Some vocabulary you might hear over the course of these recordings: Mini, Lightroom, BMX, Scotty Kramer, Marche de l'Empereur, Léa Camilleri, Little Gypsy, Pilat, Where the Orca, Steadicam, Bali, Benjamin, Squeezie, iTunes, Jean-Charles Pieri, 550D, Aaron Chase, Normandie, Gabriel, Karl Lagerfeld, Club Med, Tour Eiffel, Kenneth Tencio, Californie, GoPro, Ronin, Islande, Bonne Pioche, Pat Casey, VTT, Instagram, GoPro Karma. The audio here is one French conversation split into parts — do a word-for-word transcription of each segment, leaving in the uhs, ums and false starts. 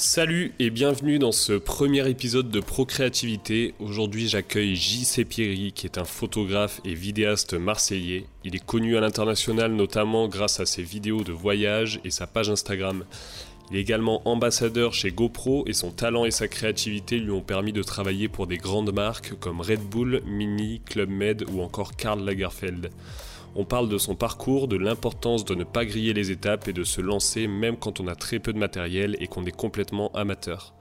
Salut et bienvenue dans ce premier épisode de Procréativité. Aujourd'hui j'accueille J C. Pieri qui est un photographe et vidéaste marseillais. Il est connu à l'international notamment grâce à ses vidéos de voyage et sa page Instagram. Il est également ambassadeur chez GoPro et son talent et sa créativité lui ont permis de travailler pour des grandes marques comme Red Bull, Mini, Club Med ou encore Karl Lagerfeld. On parle de son parcours, de l'importance de ne pas griller les étapes et de se lancer même quand on a très peu de matériel et qu'on est complètement amateur.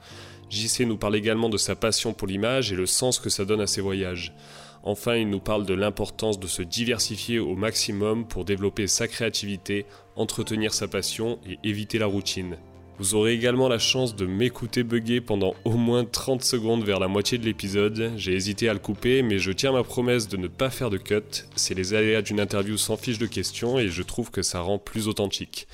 J C nous parle également de sa passion pour l'image et le sens que ça donne à ses voyages. Enfin, il nous parle de l'importance de se diversifier au maximum pour développer sa créativité, entretenir sa passion et éviter la routine. Vous aurez également la chance de m'écouter bugger pendant au moins trente secondes vers la moitié de l'épisode. J'ai hésité à le couper, mais je tiens ma promesse de ne pas faire de cut. C'est les aléas d'une interview sans fiche de questions et je trouve que ça rend plus authentique.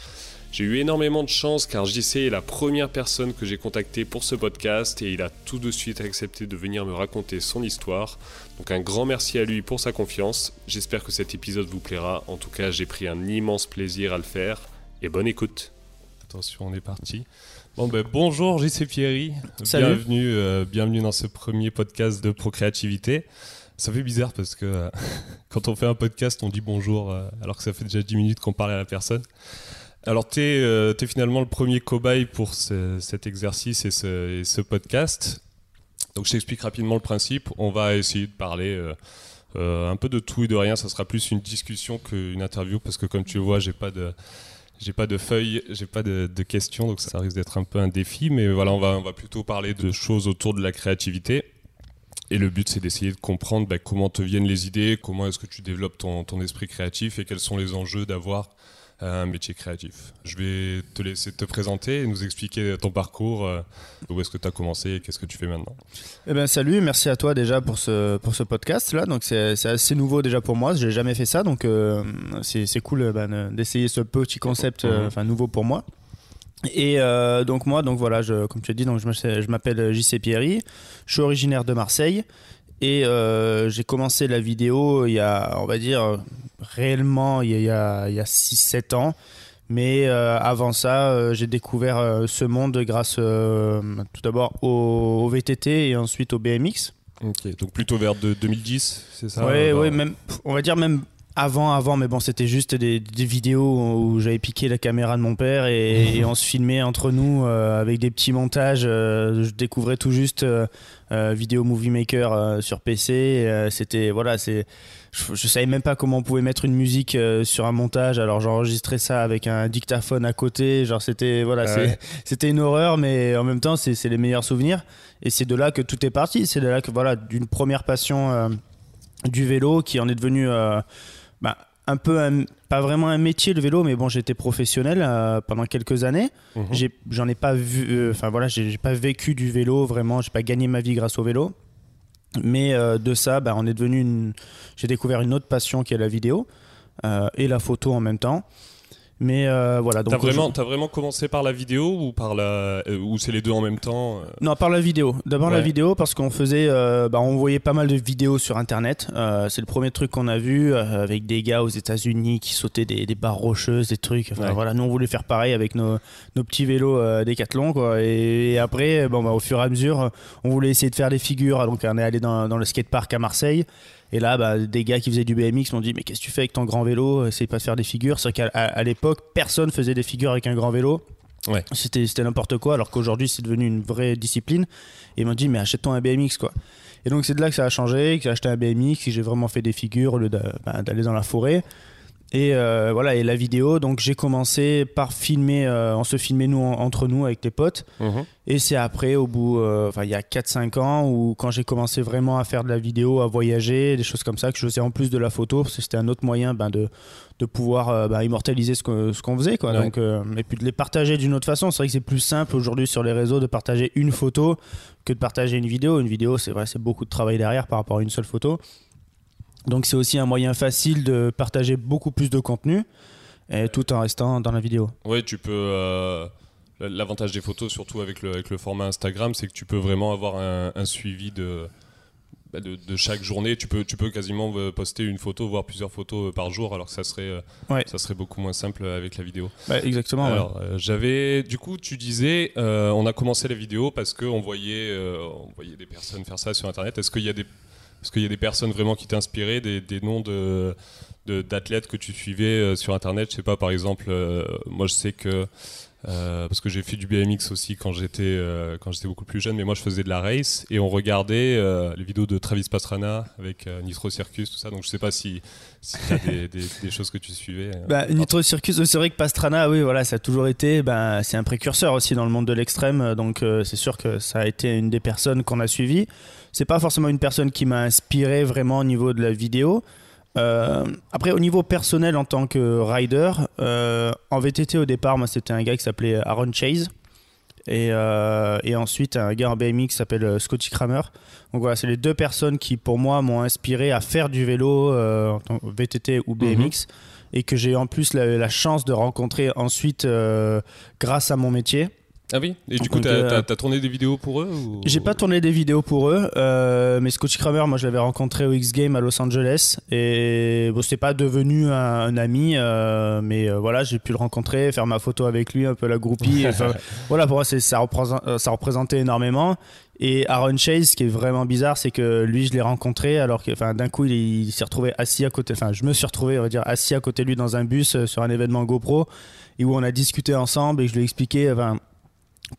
J'ai eu énormément de chance car J C est la première personne que j'ai contactée pour ce podcast et il a tout de suite accepté de venir me raconter son histoire. Donc un grand merci à lui pour sa confiance. J'espère que cet épisode vous plaira. En tout cas, j'ai pris un immense plaisir à le faire et bonne écoute. Attention, on est parti. Bon, ben, bonjour J C. Pieri. Salut. Bienvenue, euh, bienvenue dans ce premier podcast de Procréativité. Ça fait bizarre parce que euh, quand on fait un podcast, on dit bonjour euh, alors que ça fait déjà dix minutes qu'on parle à la personne. Alors, tu es euh, finalement le premier cobaye pour ce, cet exercice et ce, et ce podcast. Donc, je t'explique rapidement le principe. On va essayer de parler euh, euh, un peu de tout et de rien. Ça sera plus une discussion qu'une interview parce que comme tu le vois, j'ai pas de... J'ai pas de feuilles, j'ai pas de, de questions, donc ça risque d'être un peu un défi. Mais voilà, on va, on va plutôt parler de choses autour de la créativité. Et le but, c'est d'essayer de comprendre bah, comment te viennent les idées, comment est-ce que tu développes ton, ton esprit créatif et quels sont les enjeux d'avoir un métier créatif. Je vais te laisser te présenter et nous expliquer ton parcours, euh, où est-ce que tu as commencé et qu'est-ce que tu fais maintenant. Eh ben, salut, merci à toi déjà pour ce, pour ce podcast-là. Donc, c'est, c'est assez nouveau déjà pour moi, je n'ai jamais fait ça, donc euh, c'est, c'est cool ben, d'essayer ce petit concept euh, nouveau pour moi. Et euh, donc moi, donc voilà, je, comme tu as dit, donc je, je m'appelle J C. Pieri, je suis originaire de Marseille. Et euh, j'ai commencé la vidéo il y a, on va dire, réellement il y a, il y a six sept ans. Mais euh, avant ça, euh, j'ai découvert euh, ce monde grâce euh, tout d'abord au, au V T T et ensuite au B M X. Ok, donc plutôt vers de deux mille dix, c'est ça? Oui, euh, ouais, même, on va dire même avant, avant, mais bon, c'était juste des, des vidéos où j'avais piqué la caméra de mon père et, mmh. et on se filmait entre nous euh, avec des petits montages. Euh, je découvrais tout juste... Euh, Euh, vidéo Movie Maker euh, sur P C, euh, c'était voilà, c'est, je, je savais même pas comment on pouvait mettre une musique euh, sur un montage. Alors j'enregistrais ça avec un dictaphone à côté, genre c'était voilà, ah ouais. c'était une horreur, mais en même temps c'est, c'est les meilleurs souvenirs. Et c'est de là que tout est parti. C'est de là que voilà, d'une première passion euh, du vélo qui en est devenue euh, bah, un peu un, pas vraiment un métier le vélo, mais bon, j'étais professionnel euh, pendant quelques années. Mmh. J'ai, j'en ai pas vu, enfin euh, voilà, j'ai, j'ai pas vécu du vélo vraiment. J'ai pas gagné ma vie grâce au vélo, mais euh, de ça, bah, on est devenu une. J'ai découvert une autre passion qui est la vidéo euh, et la photo en même temps. Mais euh, voilà. Donc t'as vraiment, t'as vraiment commencé par la vidéo ou par la, euh, ou c'est les deux en même temps? Non, par la vidéo. D'abord ouais. la vidéo parce qu'on faisait, euh, bah, on voyait pas mal de vidéos sur Internet. Euh, c'est le premier truc qu'on a vu euh, avec des gars aux États-Unis qui sautaient des, des barres rocheuses, des trucs. Enfin, ouais. Voilà, nous on voulait faire pareil avec nos, nos petits vélos euh, Décathlon quoi. Et, et après, bon, bah, au fur et à mesure, on voulait essayer de faire des figures. Donc on est allé dans, dans le skatepark à Marseille. Et là, bah, des gars qui faisaient du B M X m'ont dit « Mais qu'est-ce que tu fais avec ton grand vélo ? Essaye pas de faire des figures. » C'est vrai qu'à à l'époque, personne faisait des figures avec un grand vélo. Ouais. C'était, c'était n'importe quoi, alors qu'aujourd'hui, c'est devenu une vraie discipline. Et ils m'ont dit « Mais achète-toi un B M X, quoi. » Et donc, c'est de là que ça a changé, que j'ai acheté un B M X, que j'ai vraiment fait des figures au lieu de, bah, d'aller dans la forêt. Et euh, voilà, et la vidéo, donc j'ai commencé par filmer, euh, on se filmait nous, entre nous avec les potes. Mmh. Et c'est après, au bout, enfin euh, il y a quatre cinq ans, où quand j'ai commencé vraiment à faire de la vidéo, à voyager, des choses comme ça, que je faisais en plus de la photo, parce que c'était un autre moyen ben, de, de pouvoir euh, ben, immortaliser ce, que, ce qu'on faisait. Quoi. Ouais. Donc, euh, et puis de les partager d'une autre façon. C'est vrai que c'est plus simple aujourd'hui sur les réseaux de partager une photo que de partager une vidéo. Une vidéo, c'est vrai, c'est beaucoup de travail derrière par rapport à une seule photo. Donc c'est aussi un moyen facile de partager beaucoup plus de contenu et tout en restant dans la vidéo. Oui, tu peux. Euh, l'avantage des photos, surtout avec le, avec le format Instagram, c'est que tu peux vraiment avoir un, un suivi de, de, de chaque journée, tu peux, tu peux quasiment poster une photo, voire plusieurs photos par jour, alors que ça serait, ouais. ça serait beaucoup moins simple avec la vidéo. Ouais, exactement. Alors, ouais. euh, j'avais, du coup, tu disais, euh, on a commencé la vidéo parce qu'on voyait, euh, on voyait des personnes faire ça sur Internet. Est-ce qu'il y a des, est-ce qu'il y a des personnes vraiment qui t'inspiraient, des, des noms de, de, d'athlètes que tu suivais euh, sur Internet? Je sais pas, par exemple, euh, moi je sais que... Euh, parce que j'ai fait du B M X aussi quand j'étais, euh, quand j'étais beaucoup plus jeune, mais moi je faisais de la race et on regardait euh, les vidéos de Travis Pastrana avec euh, Nitro Circus, tout ça. Donc je sais pas si, si tu as des, des, des choses que tu suivais. Euh, bah, Nitro Circus, c'est vrai que Pastrana, oui, voilà, ça a toujours été. Bah, c'est un précurseur aussi dans le monde de l'extrême, donc euh, c'est sûr que ça a été une des personnes qu'on a suivies. C'est pas forcément une personne qui m'a inspiré vraiment au niveau de la vidéo. Euh, après au niveau personnel en tant que rider, euh, en V T T au départ moi c'était un gars qui s'appelait Aaron Chase et, euh, et ensuite un gars en B M X qui s'appelle Scotty Kramer. Donc voilà, c'est les deux personnes qui pour moi m'ont inspiré à faire du vélo euh, en tant que V T T ou B M X. Mm-hmm. Et que j'ai en plus la, la chance de rencontrer ensuite euh, grâce à mon métier. Ah oui. Et du coup, t'as, euh, t'as, t'as tourné des vidéos pour eux ou... J'ai pas tourné des vidéos pour eux, euh, mais Scotty Kramer, moi je l'avais rencontré au X-Games à Los Angeles et bon, c'est pas devenu un, un ami, euh, mais euh, voilà, j'ai pu le rencontrer, faire ma photo avec lui, un peu la groupie. Enfin, voilà, pour moi, c'est, ça, représente, ça représentait énormément. Et Aaron Chase, ce qui est vraiment bizarre, c'est que lui, je l'ai rencontré alors que, enfin, d'un coup, il, il s'est retrouvé assis à côté. Enfin, je me suis retrouvé, on va dire, assis à côté de lui dans un bus euh, sur un événement GoPro et où on a discuté ensemble et je lui ai expliqué, enfin.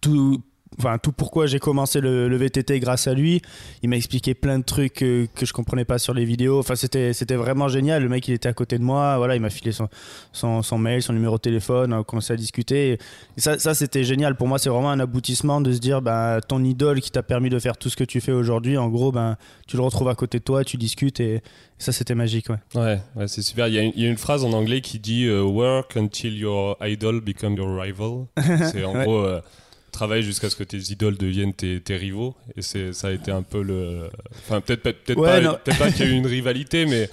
Tout, enfin, tout pourquoi j'ai commencé le, le V T T grâce à lui. Il m'a expliqué plein de trucs que, que je comprenais pas sur les vidéos. Enfin, c'était, c'était vraiment génial. Le mec, il était à côté de moi. Voilà, il m'a filé son, son, son mail, son numéro de téléphone. On a commencé à discuter. Et ça, ça, c'était génial. Pour moi, c'est vraiment un aboutissement de se dire ben, ton idole qui t'a permis de faire tout ce que tu fais aujourd'hui, en gros, ben, tu le retrouves à côté de toi, tu discutes et ça, c'était magique. Ouais, ouais, ouais, c'est super. Il y, a une, il y a une phrase en anglais qui dit euh, work until your idol become your rival. C'est en ouais. gros... Euh, travaille jusqu'à ce que tes idoles deviennent tes, tes rivaux et c'est, ça a été un peu le... Enfin, peut-être, peut-être, ouais, pas, peut-être pas qu'il y a eu une rivalité, mais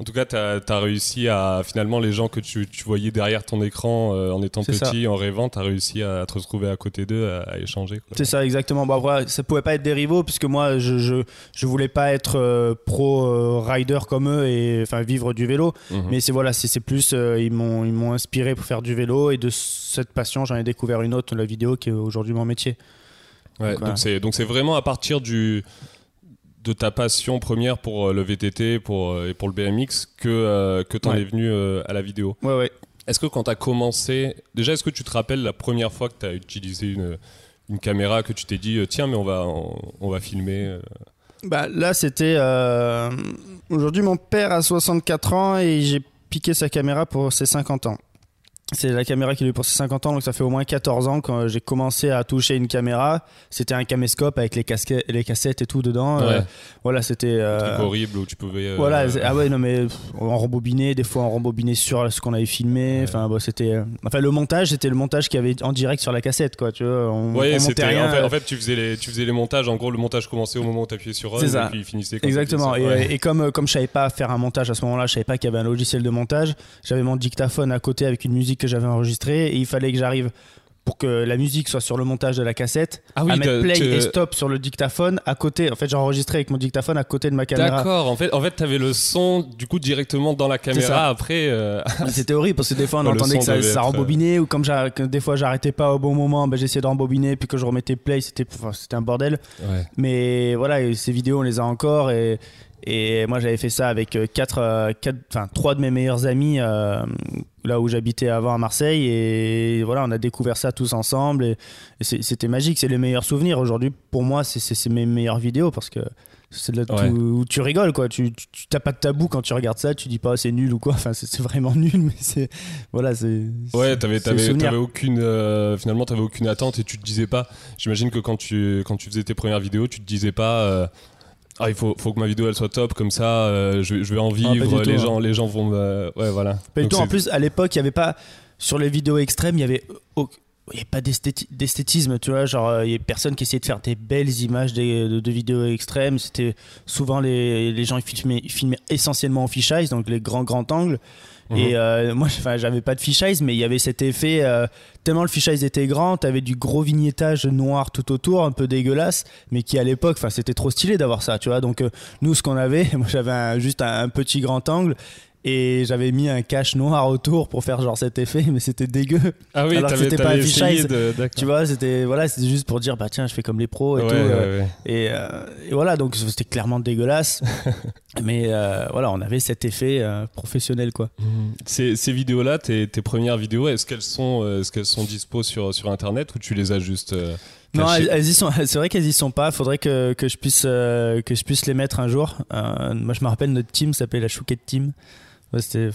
en tout cas, t'as, t'as réussi à... Finalement, les gens que tu, tu voyais derrière ton écran euh, en étant c'est petit, ça. En rêvant, t'as réussi à te retrouver à côté d'eux, à, à échanger. Quoi. C'est ça, exactement. Bah, voilà, ça pouvait pas être des rivaux puisque moi, je, je, je voulais pas être euh, pro-rider euh, comme eux et enfin, vivre du vélo. Mm-hmm. Mais c'est, voilà, c'est, c'est plus... Euh, ils, m'ont, ils m'ont inspiré pour faire du vélo et de cette passion, j'en ai découvert une autre, la vidéo, qui est aujourd'hui mon métier. Ouais, donc, voilà. donc, c'est, donc c'est vraiment à partir du... de ta passion première pour le V T T pour, et pour le B M X que, euh, que t'en ouais. es venu euh, à la vidéo. Ouais, ouais. Est-ce que quand t'as commencé... Déjà, est-ce que tu te rappelles la première fois que t'as utilisé une, une caméra, que tu t'es dit « Tiens, mais on va, on, on va filmer ». Bah, là, c'était... Euh... Aujourd'hui, mon père a soixante-quatre ans et j'ai piqué sa caméra pour ses cinquante ans. C'est la caméra qu'il a eu pour ses cinquante ans, donc ça fait au moins quatorze ans quand j'ai commencé à toucher une caméra. C'était un caméscope avec les, casquettes, les cassettes et tout dedans. Ouais. Euh, voilà, c'était... Euh, un truc horrible où tu pouvais... Euh, voilà, euh, ah ouais, non mais on rembobinait, des fois on rembobinait sur ce qu'on avait filmé. Ouais. Enfin, bon, c'était... Enfin, le montage, c'était le montage qu'il y avait en direct sur la cassette, quoi, tu vois. On, ouais, on montait rien. En fait, en fait tu, faisais les, tu faisais les montages. En gros, le montage commençait au moment où tu appuyais sur Run et puis il finissait comme ça. Exactement. Et, ouais. et comme, comme je savais pas faire un montage à ce moment-là, je savais pas qu'il y avait un logiciel de montage, j'avais mon dictaphone à côté avec une musique que j'avais enregistré et il fallait que j'arrive pour que la musique soit sur le montage de la cassette ah oui, à mettre play et stop sur le dictaphone à côté. En fait, j'enregistrais avec mon dictaphone à côté de ma caméra. D'accord. En fait, en fait, t'avais le son du coup directement dans la caméra après. Euh... C'était horrible parce que des fois on ouais, entendait que ça, ça rembobinait euh... ou comme j'a... que des fois j'arrêtais pas au bon moment, ben j'essayais de rembobiner puis que je remettais play, c'était enfin, c'était un bordel. Ouais. Mais voilà, et ces vidéos on les a encore et Et moi, j'avais fait ça avec quatre, quatre, enfin, trois de mes meilleurs amis, euh, là où j'habitais avant à Marseille. Et voilà, on a découvert ça tous ensemble. Et, et c'était magique. C'est les meilleurs souvenirs. Aujourd'hui, pour moi, c'est, c'est, c'est mes meilleures vidéos parce que c'est là ouais. où, où tu rigoles, quoi. Tu, tu, tu t'as pas de tabou quand tu regardes ça. Tu dis pas c'est nul ou quoi. Enfin, c'est, c'est vraiment nul, mais c'est voilà. C'est, ouais, t'avais, c'est t'avais, t'avais aucune. Euh, finalement, t'avais aucune attente et tu te disais pas. J'imagine que quand tu quand tu faisais tes premières vidéos, tu te disais pas. Euh, Ah, il faut, faut que ma vidéo elle soit top, comme ça euh, je, je vais en vivre, ah, les, tout, gens, hein. les gens vont me... Ouais, voilà. Pas du tout, en plus à l'époque il n'y avait pas, sur les vidéos extrêmes il n'y avait, oh, avait pas d'esthéti- d'esthétisme, tu vois, genre il n'y avait personne qui essayait de faire des belles images des, de, de vidéos extrêmes, c'était souvent les, les gens ils filmaient, ils filmaient essentiellement en fisheye, donc les grands grands angles. Mmh. Et euh, moi, j'avais pas de fisheye, mais il y avait cet effet, euh, tellement le fisheye était grand, t'avais du gros vignettage noir tout autour, un peu dégueulasse, mais qui à l'époque, c'était trop stylé d'avoir ça, tu vois. Donc euh, nous, ce qu'on avait, moi j'avais juste un, un petit grand angle. Et j'avais mis un cache noir autour pour faire genre cet effet, mais c'était dégueu. Ah oui, alors que c'était pas affiché. Tu vois, c'était voilà, c'était juste pour dire bah tiens, je fais comme les pros et ouais, tout. Ouais, euh, ouais. Et, euh, et voilà, donc c'était clairement dégueulasse. Mais euh, voilà, on avait cet effet euh, professionnel quoi. Mmh. Ces, ces vidéos-là, tes, tes premières vidéos, est-ce qu'elles sont, est-ce qu'elles sont dispo sur sur internet ou tu les as juste euh... Non, elles, elles y sont. C'est vrai qu'elles y sont pas. Faudrait que que je puisse euh, que je puisse les mettre un jour. Euh, moi, je me rappelle notre team s'appelait la Chouquette Team. Ouais, c'était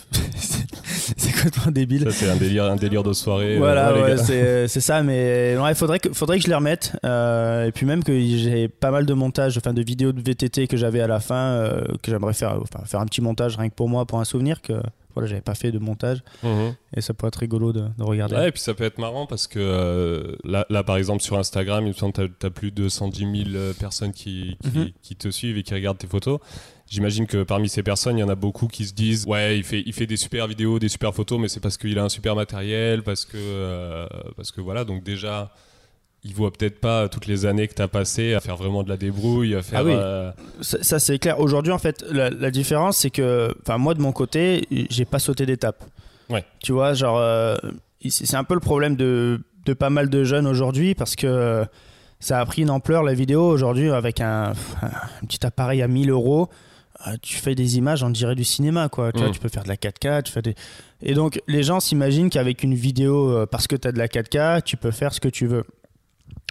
c'est complètement débile. Ça c'est un délire, un délire de soirée. Voilà, euh, ouais, ouais, c'est c'est ça. Mais non, il ouais, faudrait que faudrait que je les remette. Euh, et puis même que j'ai pas mal de montages, enfin de vidéos de V T T que j'avais à la fin, euh, que j'aimerais faire, enfin faire un petit montage rien que pour moi, pour un souvenir que. Voilà, j'avais pas fait de montage mmh. et ça peut être rigolo de, de regarder. Ouais, et puis ça peut être marrant parce que euh, là, là, par exemple, sur Instagram, il me semble que tu as plus de cent dix mille personnes qui, qui, mmh. qui te suivent et qui regardent tes photos. J'imagine que parmi ces personnes, il y en a beaucoup qui se disent « Ouais, il fait, il fait des super vidéos, des super photos, mais c'est parce qu'il a un super matériel, parce que, euh, parce que voilà, donc déjà... » Il voit peut-être pas toutes les années que tu as passées à faire vraiment de la débrouille, à faire... Ah oui, euh... ça, ça c'est clair. Aujourd'hui, en fait, la, la différence, c'est que... Enfin, moi, de mon côté, j'ai pas sauté d'étape. Ouais. Tu vois, genre... Euh, c'est un peu le problème de, de pas mal de jeunes aujourd'hui parce que ça a pris une ampleur, la vidéo, aujourd'hui, avec un, un petit appareil à mille euros. Tu fais des images, on dirait du cinéma, quoi. Tu, mmh. vois, tu peux faire de la quatre K, tu fais des... Et donc, les gens s'imaginent qu'avec une vidéo, parce que tu as de la quatre K, tu peux faire ce que tu veux.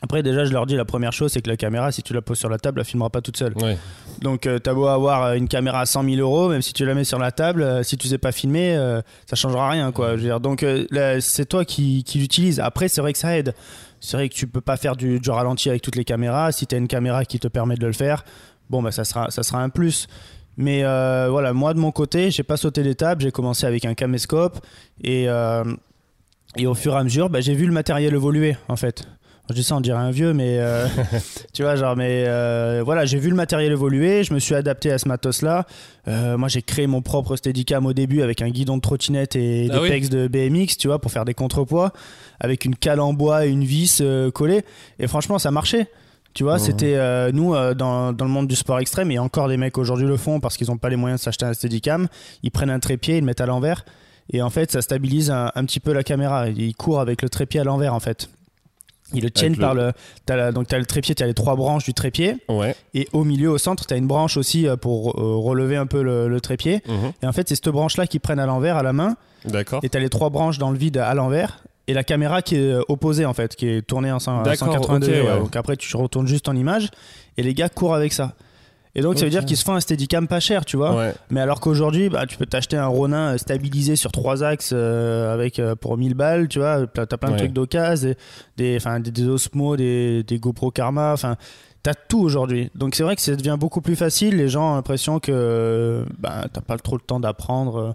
Après, déjà, je leur dis la première chose, c'est que la caméra, si tu la poses sur la table, elle filmera pas toute seule. Ouais. Donc, euh, t'as beau avoir une caméra à cent mille euros, même si tu la mets sur la table, euh, si tu sais pas filmer, euh, ça changera rien, quoi. Je veux dire, donc, euh, là, c'est toi qui, qui l'utilise. Après, c'est vrai que ça aide. C'est vrai que tu peux pas faire du, du ralenti avec toutes les caméras. Si t'as une caméra qui te permet de le faire, bon, bah, ça sera, ça sera un plus. Mais euh, voilà, moi, de mon côté, j'ai pas sauté l'étape. J'ai commencé avec un caméscope et, euh, et au fur et à mesure, bah, j'ai vu le matériel évoluer, en fait. Je dis ça, on dirait un vieux, mais euh, tu vois, genre, mais euh, voilà, j'ai vu le matériel évoluer, je me suis adapté à ce matos-là. Euh, moi, j'ai créé mon propre Steadicam au début avec un guidon de trottinette et ah des oui. pegs de B M X, tu vois, pour faire des contrepoids, avec une cale en bois et une vis euh, collée. Et franchement, ça marchait. Tu vois, mmh. c'était euh, nous euh, dans, dans le monde du sport extrême, et encore des mecs aujourd'hui le font parce qu'ils n'ont pas les moyens de s'acheter un Steadicam. Ils prennent un trépied, ils le mettent à l'envers, et en fait, ça stabilise un, un petit peu la caméra. Ils courent avec le trépied à l'envers, en fait. Ils le tiennent le... par le... T'as la... Donc, tu as le trépied, tu as les trois branches du trépied. Ouais. Et au milieu, au centre, tu as une branche aussi pour relever un peu le, le trépied. Mmh. Et en fait, c'est cette branche-là qu'ils prennent à l'envers, à la main. D'accord. Et tu as les trois branches dans le vide à l'envers. Et la caméra qui est opposée, en fait, qui est tournée en cent quatre-vingt-deux. Okay, ouais. Donc, après, tu retournes juste en image. Et les gars courent avec ça. Et donc, okay. ça veut dire qu'ils se font un Steadicam pas cher, tu vois. Ouais. Mais alors qu'aujourd'hui, bah, tu peux t'acheter un Ronin stabilisé sur trois axes euh, avec, euh, pour mille balles, tu vois. T'as plein de ouais. trucs d'occasion, des, des, des Osmo, des, des GoPro Karma, enfin, t'as tout aujourd'hui. Donc, c'est vrai que ça devient beaucoup plus facile. Les gens ont l'impression que bah, t'as pas trop le temps d'apprendre,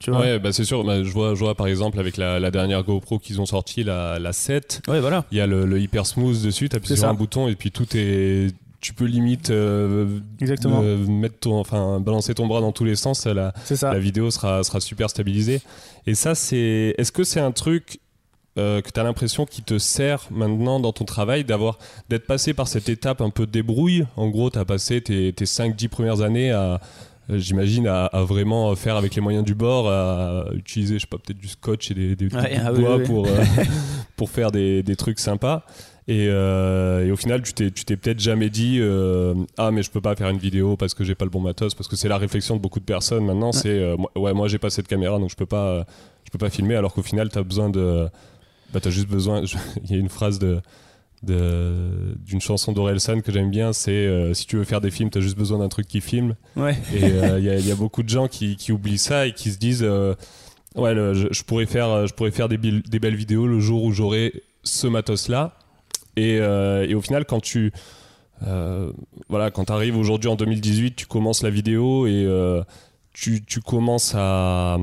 tu vois. Ouais, bah, c'est sûr. Bah, je, vois, je vois par exemple avec la, la dernière GoPro qu'ils ont sortie, la, la sept. Ouais, voilà. Il y a le, le Hyper Smooth dessus, t'appuies sur un bouton et puis tout est. Tu peux limite euh, euh, mettre ton, enfin, balancer ton bras dans tous les sens, la, la vidéo sera, sera super stabilisée. Et ça, c'est, est-ce que c'est un truc euh, que tu as l'impression qui te sert maintenant dans ton travail, d'avoir, d'être passé par cette étape un peu débrouille? En gros, tu as passé tes, tes cinq dix premières années à... J'imagine à, à vraiment faire avec les moyens du bord, à utiliser, je sais pas, peut-être du scotch et des, des petits ouais, ah, bois oui, oui. pour, euh, pour faire des, des trucs sympas. Et, euh, et au final, tu t'es, tu t'es peut-être jamais dit euh, ah, mais je peux pas faire une vidéo parce que j'ai pas le bon matos, parce que c'est la réflexion de beaucoup de personnes maintenant. Ouais. C'est euh, ouais, moi j'ai pas cette caméra donc je peux pas, je peux pas filmer. Alors qu'au final, t'as besoin de, bah t'as juste besoin. Il y a une phrase de. De, d'une chanson d'Orelsan que j'aime bien, c'est euh, si tu veux faire des films, t'as juste besoin d'un truc qui filme. Ouais. Et il euh, y, y a beaucoup de gens qui, qui oublient ça et qui se disent euh, ouais, le, je, je pourrais faire, je pourrais faire des, bil- des belles vidéos le jour où j'aurai ce matos-là. Et, euh, et au final, quand tu euh, voilà, quand t'arrives aujourd'hui en deux mille dix-huit, tu commences la vidéo et euh, tu, tu commences à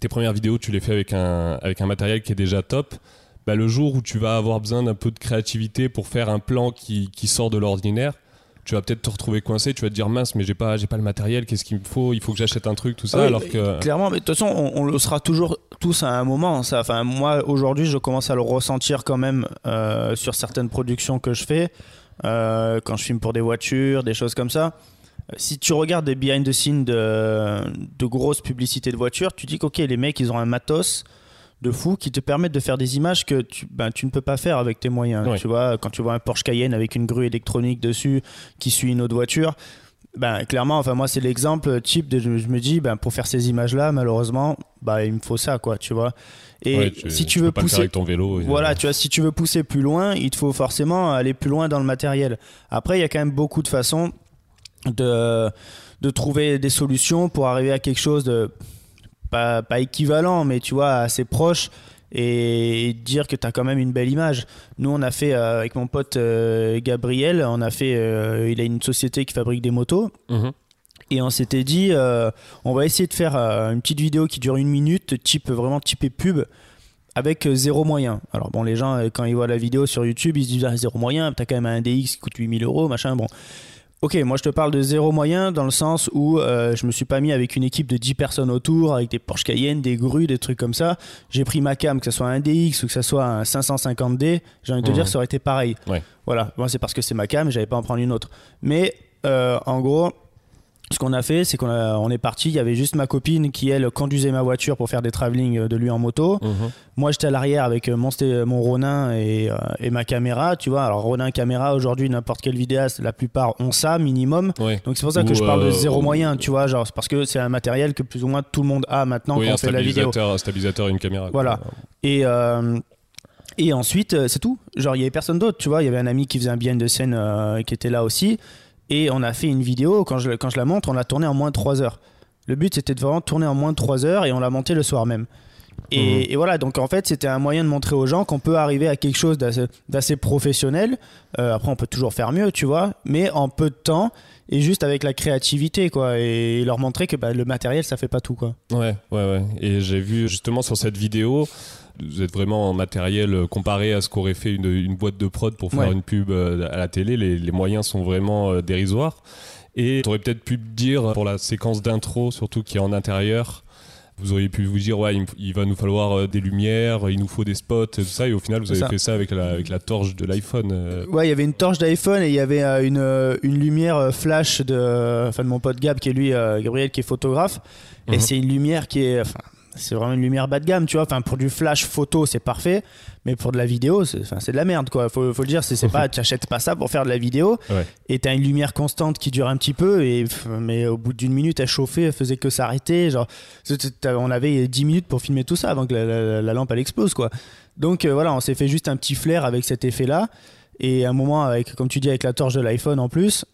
tes premières vidéos, tu les fais avec un, avec un matériel qui est déjà top. Bah, le jour où tu vas avoir besoin d'un peu de créativité pour faire un plan qui, qui sort de l'ordinaire, tu vas peut-être te retrouver coincé, tu vas te dire mince, mais j'ai pas, j'ai pas le matériel, qu'est-ce qu'il me faut, il faut que j'achète un truc, tout ça. Oui, alors que... Clairement, mais de toute façon, on, on le sera toujours tous à un moment. Ça. Enfin, moi, aujourd'hui, je commence à le ressentir quand même euh, sur certaines productions que je fais, euh, quand je filme pour des voitures, des choses comme ça. Si tu regardes des behind the scenes de, de grosses publicités de voitures, tu dis que okay, les mecs, ils ont un matos de fou qui te permettent de faire des images que tu, ben, tu ne peux pas faire avec tes moyens. Oui. Tu vois, quand tu vois un Porsche Cayenne avec une grue électronique dessus qui suit une autre voiture, ben, clairement, enfin, moi, c'est l'exemple type de, je me dis, ben, pour faire ces images-là, malheureusement, ben, il me faut ça, quoi, tu vois. Et ouais, tu, si tu, tu veux peux pousser, pas le faire avec ton vélo, voilà, tu vois, si tu veux pousser plus loin, il te faut forcément aller plus loin dans le matériel. Après, il y a quand même beaucoup de façons de, de trouver des solutions pour arriver à quelque chose de pas, pas équivalent, mais tu vois, assez proche, et, et dire que tu as quand même une belle image. Nous, on a fait, euh, avec mon pote euh, Gabriel, on a fait, euh, il a une société qui fabrique des motos, mmh. et on s'était dit, euh, on va essayer de faire euh, une petite vidéo qui dure une minute, type vraiment typée pub, avec zéro moyen. Alors bon, les gens, quand ils voient la vidéo sur YouTube, ils se disent, ah, zéro moyen, t'as quand même un D X qui coûte huit mille euros, machin, bon. Ok, moi je te parle de zéro moyen dans le sens où euh, je me suis pas mis avec une équipe de dix personnes autour, avec des Porsche Cayenne, des grues, des trucs comme ça. J'ai pris ma cam, que ce soit un D X ou que ce soit un cinq cent cinquante D, j'ai envie de te mmh. dire, ça aurait été pareil. Ouais. Voilà, bon, c'est parce que c'est ma cam, j'avais pas à en prendre une autre. Mais euh, en gros, ce qu'on a fait, c'est qu'on a, on est parti, il y avait juste ma copine qui, elle, conduisait ma voiture pour faire des travelling de lui en moto. Mmh. Moi, j'étais à l'arrière avec mon, mon Ronin et, euh, et ma caméra, tu vois. Alors, Ronin, caméra, aujourd'hui, n'importe quel vidéaste, la plupart ont ça, minimum. Oui. Donc, c'est pour ça que ou je parle euh, de zéro ou... moyen, tu vois. Genre, c'est parce que c'est un matériel que plus ou moins tout le monde a maintenant oui, quand on fait la vidéo. Un stabilisateur et une caméra. Voilà. Quoi. Et... Euh, et ensuite, c'est tout. Genre, il n'y avait personne d'autre, tu vois. Il y avait un ami qui faisait un behind the scene euh, qui était là aussi. Et on a fait une vidéo, quand je, quand je la montre, on l'a tournée en moins de trois heures. Le but, c'était de vraiment tourner en moins de trois heures et on l'a montée le soir même. Et, mmh. et voilà, donc en fait, c'était un moyen de montrer aux gens qu'on peut arriver à quelque chose d'assez, d'assez professionnel. Euh, après, on peut toujours faire mieux, tu vois, mais en peu de temps et juste avec la créativité, quoi. Et leur montrer que bah, le matériel, ça fait pas tout, quoi. Ouais, ouais, ouais. Et j'ai vu justement sur cette vidéo... Vous êtes vraiment en matériel comparé à ce qu'aurait fait une, une boîte de prod pour faire ouais. une pub à la télé. Les, les moyens sont vraiment dérisoires. Et tu aurais peut-être pu dire, pour la séquence d'intro, surtout qui est en intérieur, vous auriez pu vous dire, ouais, il, il va nous falloir des lumières, il nous faut des spots, tout ça. Et au final, vous C'est avez ça. fait ça avec la, avec la torche de l'iPhone. Ouais, il y avait une torche d'iPhone et il y avait une, une lumière flash de, enfin, de mon pote Gab, qui est lui, Gabriel, qui est photographe. Et mmh. c'est une lumière qui est... Enfin, c'est vraiment une lumière bas de gamme, tu vois. Enfin, pour du flash photo, c'est parfait, mais pour de la vidéo, c'est, enfin, c'est de la merde, quoi. Faut, faut le dire, c'est, c'est pas, t'achètes pas ça pour faire de la vidéo. Ouais. Et t'as une lumière constante qui dure un petit peu, et mais au bout d'une minute, elle chauffait, elle faisait que s'arrêter. Genre, on avait dix minutes pour filmer tout ça avant que la, la, la lampe elle explose, quoi. Donc euh, voilà, on s'est fait juste un petit flair avec cet effet-là, et un moment avec, comme tu dis, avec la torche de l'iPhone en plus,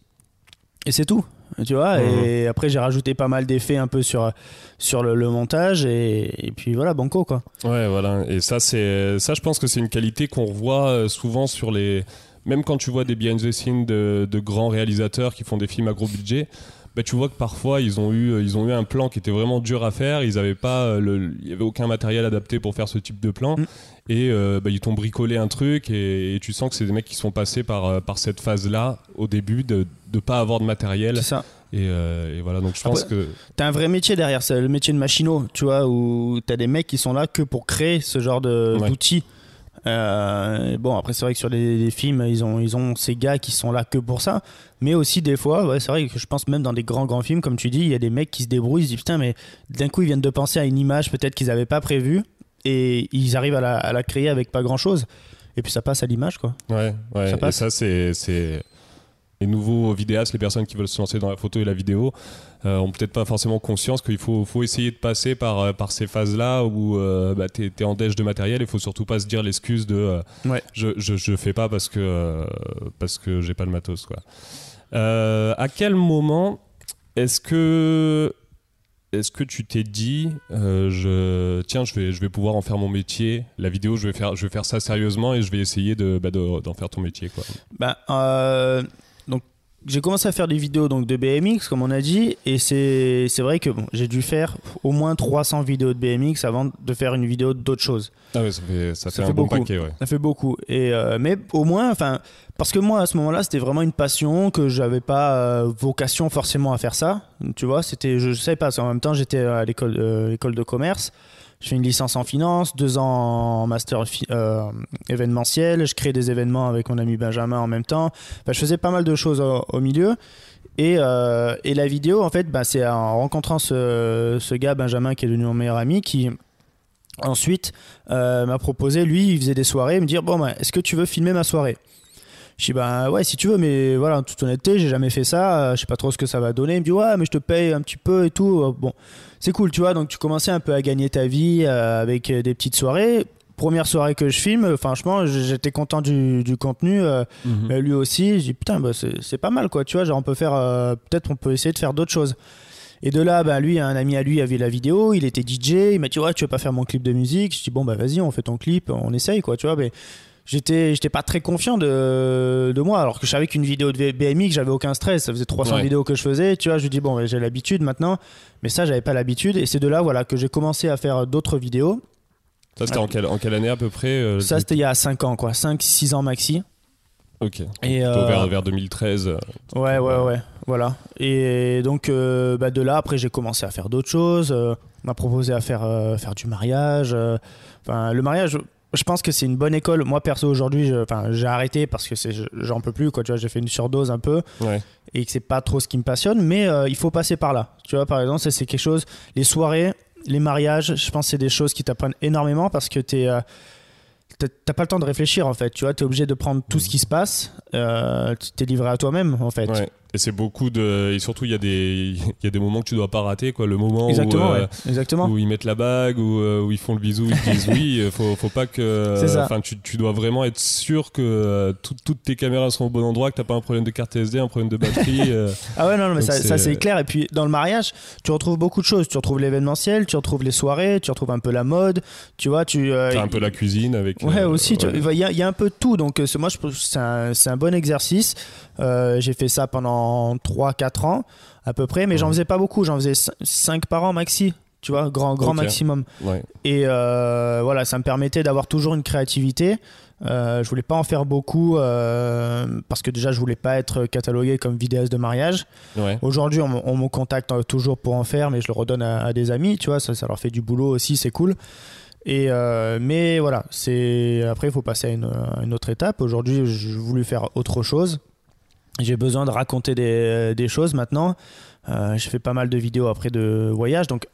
et c'est tout. Tu vois, mmh. et après j'ai rajouté pas mal d'effets un peu sur, sur le, le montage et, et puis voilà, banco, quoi. Ouais, voilà, et ça, c'est, ça je pense que c'est une qualité qu'on revoit souvent sur les... Même quand tu vois des behind the scenes de, de grands réalisateurs qui font des films à gros budget, bah, tu vois que parfois ils ont, eu, ils ont eu un plan qui était vraiment dur à faire, ils avaient pas le, il n'y avait aucun matériel adapté pour faire ce type de plan. Mmh. Et euh, bah, ils t'ont bricolé un truc et, et tu sens que c'est des mecs qui sont passés par, par cette phase-là au début de ne pas avoir de matériel. C'est ça. Et, euh, et voilà, donc je pense Après, que... T'as un vrai métier derrière, c'est le métier de machinot, tu vois, où t'as des mecs qui sont là que pour créer ce genre de, ouais. d'outils. Euh, bon, après, c'est vrai que sur les, les films, ils ont, ils ont ces gars qui sont là que pour ça, mais aussi des fois, ouais, c'est vrai que je pense même dans des grands, grands films, comme tu dis, il y a des mecs qui se débrouillent, ils se disent putain, mais d'un coup, ils viennent de penser à une image peut-être qu'ils n'avaient pas prévue et ils arrivent à la, à la créer avec pas grand-chose. Et puis ça passe à l'image, quoi. Ouais, ouais. Ça passe. Et ça, c'est, c'est... les nouveaux vidéastes, les personnes qui veulent se lancer dans la photo et la vidéo, euh, ont peut-être pas forcément conscience qu'il faut, faut essayer de passer par, par ces phases-là où euh, bah, t'es, t'es en déche de matériel. Il faut surtout pas se dire l'excuse de euh, ouais. je, je, je fais pas parce que, euh, parce que j'ai pas le matos, quoi. Euh, à quel moment est-ce que... Est-ce que tu t'es dit, euh, je, tiens, je vais, je vais pouvoir en faire mon métier, la vidéo, je vais faire, je vais faire ça sérieusement et je vais essayer de, bah, de, d'en faire ton métier, quoi. Bah, euh, donc, j'ai commencé à faire des vidéos donc de B M X comme on a dit, et c'est c'est vrai que bon, j'ai dû faire au moins trois cents vidéos de B M X avant de faire une vidéo d'autre chose. Ah ouais, ça fait ça, ça fait, fait un bon paquet, ouais. Ça fait beaucoup. Et euh, mais au moins, enfin, parce que moi à ce moment-là, c'était vraiment une passion, que j'avais pas euh, vocation forcément à faire ça, tu vois, c'était je, je savais pas, en même temps, j'étais à l'école euh, l'école de commerce. Je fais une licence en finance, deux ans en master euh, événementiel. Je crée des événements avec mon ami Benjamin en même temps. Enfin, je faisais pas mal de choses au, au milieu. Et, euh, et la vidéo, en fait, bah, c'est en rencontrant ce, ce gars, Benjamin, qui est devenu mon meilleur ami, qui ensuite euh, m'a proposé, lui, il faisait des soirées, me dire « Bon, bah, est-ce que tu veux filmer ma soirée ?» Je dis « Ben ouais, si tu veux, mais voilà, en toute honnêteté, j'ai jamais fait ça, je sais pas trop ce que ça va donner. » Il me dit « Ouais, mais je te paye un petit peu et tout. » Bon, c'est cool, tu vois, donc tu commençais un peu à gagner ta vie avec des petites soirées. Première soirée que je filme, franchement, j'étais content du, du contenu. Mm-hmm. Lui aussi, je dis « Putain, ben, c'est, c'est pas mal, quoi, tu vois, genre on peut faire, euh, peut-être on peut essayer de faire d'autres choses. » Et de là, ben, lui, un ami à lui avait la vidéo, il était D J, il m'a dit « Ouais, tu veux pas faire mon clip de musique ?» Je dis « Bon, ben vas-y, on fait ton clip, on essaye, quoi, tu vois. » Mais J'étais, j'étais pas très confiant de, de moi, alors que je savais qu'une vidéo de B M X, j'avais aucun stress. Ça faisait trois cents ouais. vidéos que je faisais. Tu vois, je me dis, bon, j'ai l'habitude maintenant, mais ça, j'avais pas l'habitude. Et c'est de là, voilà, que j'ai commencé à faire d'autres vidéos. Ça, c'était en quelle, en quelle année à peu près euh, Ça, c'était il y a cinq ans, quoi. cinq, six ans maxi. Ok. Et euh, vers, vers deux mille treize. Ouais, ouais, ouais. Voilà. Et donc, euh, bah, de là, après, j'ai commencé à faire d'autres choses. Euh, on m'a proposé à faire, euh, faire du mariage. Euh, enfin, le mariage. Je pense que c'est une bonne école. Moi, perso, aujourd'hui, je, enfin, j'ai arrêté parce que c'est, j'en peux plus, quoi. Tu vois, j'ai fait une surdose un peu, ouais. et que c'est pas trop ce qui me passionne. Mais euh, il faut passer par là. Tu vois, par exemple, ça, c'est quelque chose. Les soirées, les mariages, je pense que c'est des choses qui t'apprennent énormément parce que t'es, euh, t'as pas le temps de réfléchir, en fait. Tu vois, t'es obligé de prendre tout ce qui se passe. Euh, t'es livré à toi-même, en fait. Ouais. Et c'est beaucoup de. Et surtout, il y, y a des moments que tu dois pas rater, quoi. Le moment exactement, où, ouais. euh, exactement. où ils mettent la bague, où, où ils font le bisou, ils disent oui. Il faut, faut pas que. C'est ça. Enfin, tu, tu dois vraiment être sûr que tout, toutes tes caméras sont au bon endroit, que t'as pas un problème de carte S D, un problème de batterie. euh. Ah ouais, non, non mais ça c'est... ça, c'est clair. Et puis, dans le mariage, tu retrouves beaucoup de choses. Tu retrouves l'événementiel, tu retrouves les soirées, tu retrouves un peu la mode. Tu vois, tu. Euh, t'as un peu la cuisine avec. Ouais, euh, aussi. Il ouais. y, a, y a un peu de tout. Donc, c'est, moi, je pense que c'est un, c'est un bon exercice. Euh, j'ai fait ça pendant trois quatre ans à peu près, mais ouais. j'en faisais pas beaucoup, j'en faisais cinq par an maxi, tu vois, grand, grand okay. maximum. Ouais. Et euh, voilà, ça me permettait d'avoir toujours une créativité. Euh, je voulais pas en faire beaucoup euh, parce que déjà je voulais pas être catalogué comme vidéaste de mariage. Ouais. Aujourd'hui, on, on me contacte toujours pour en faire, mais je le redonne à, à des amis, tu vois, ça, ça leur fait du boulot aussi, c'est cool. Et euh, mais voilà, c'est après, il faut passer à une, à une autre étape. Aujourd'hui, j'ai voulu faire autre chose. J'ai besoin de raconter des, des choses maintenant. Euh, je fais pas mal de vidéos après de voyage. Donc,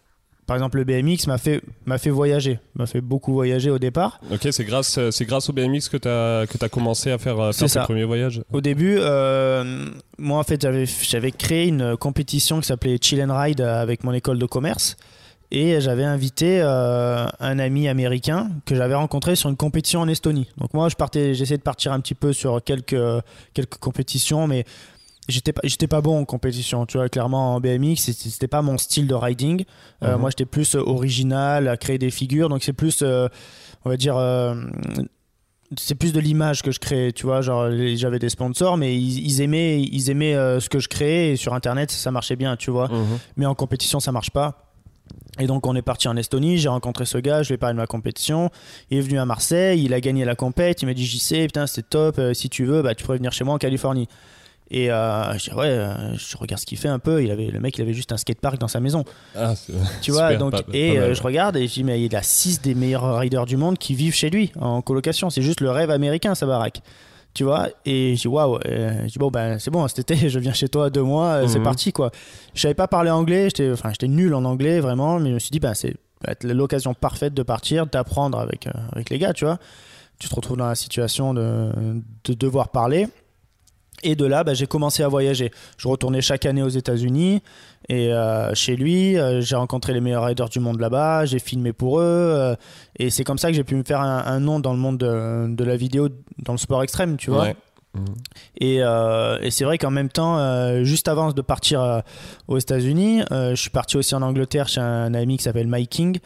par exemple, le B M X m'a fait, m'a fait voyager. M'a fait beaucoup voyager au départ. Ok, c'est grâce, c'est grâce au B M X que tu as que tu as commencé à faire, faire tes premiers voyages. Au début, euh, moi, en fait, j'avais, j'avais créé une compétition qui s'appelait Chill and Ride avec mon école de commerce. Et j'avais invité euh, un ami américain que j'avais rencontré sur une compétition en Estonie. Donc moi, je partais, j'essayais de partir un petit peu sur quelques, quelques compétitions, mais j'étais pas, j'étais pas bon en compétition. Tu vois, clairement, en B M X, c'était, c'était pas mon style de riding. Euh, mm-hmm. Moi, j'étais plus original, à créer des figures. Donc c'est plus, euh, on va dire... Euh, c'est plus de l'image que je créais, tu vois, genre j'avais des sponsors, mais ils, ils aimaient, ils aimaient euh, ce que je créais, et sur Internet, ça marchait bien, tu vois. Mm-hmm. Mais en compétition, ça marche pas. Et donc on est parti en Estonie, j'ai rencontré ce gars, je lui ai parlé de ma compétition, il est venu à Marseille, il a gagné la compète, il m'a dit « J C, putain c'était top, euh, si tu veux, bah, tu pourrais venir chez moi en Californie ». Et euh, je dis « Ouais, euh, je regarde ce qu'il fait un peu, il avait, le mec il avait juste un skatepark dans sa maison ah, ». Tu vois, donc, pas, et pas mal, euh, ouais. je regarde et je dis « Mais il a six des meilleurs riders du monde qui vivent chez lui en colocation, c'est juste le rêve américain sa baraque ». Tu vois, et je dis waouh, je dis bon, ben c'est bon, cet été je viens chez toi deux mois, mmh. c'est parti quoi. Je savais pas parler anglais, j'étais, enfin, j'étais nul en anglais vraiment, mais je me suis dit, ben c'est l'occasion parfaite de partir, d'apprendre avec, avec les gars, tu vois. Tu te retrouves dans la situation de, de devoir parler. Et de là, bah, j'ai commencé à voyager. Je retournais chaque année aux États-Unis et euh, chez lui, euh, j'ai rencontré les meilleurs riders du monde là-bas, j'ai filmé pour eux euh, et c'est comme ça que j'ai pu me faire un, un nom dans le monde de, de la vidéo, dans le sport extrême, tu vois. Ouais. Mmh. Et, euh, et c'est vrai qu'en même temps, euh, juste avant de partir euh, aux États-Unis, euh, je suis parti aussi en Angleterre chez un ami qui s'appelle Mike King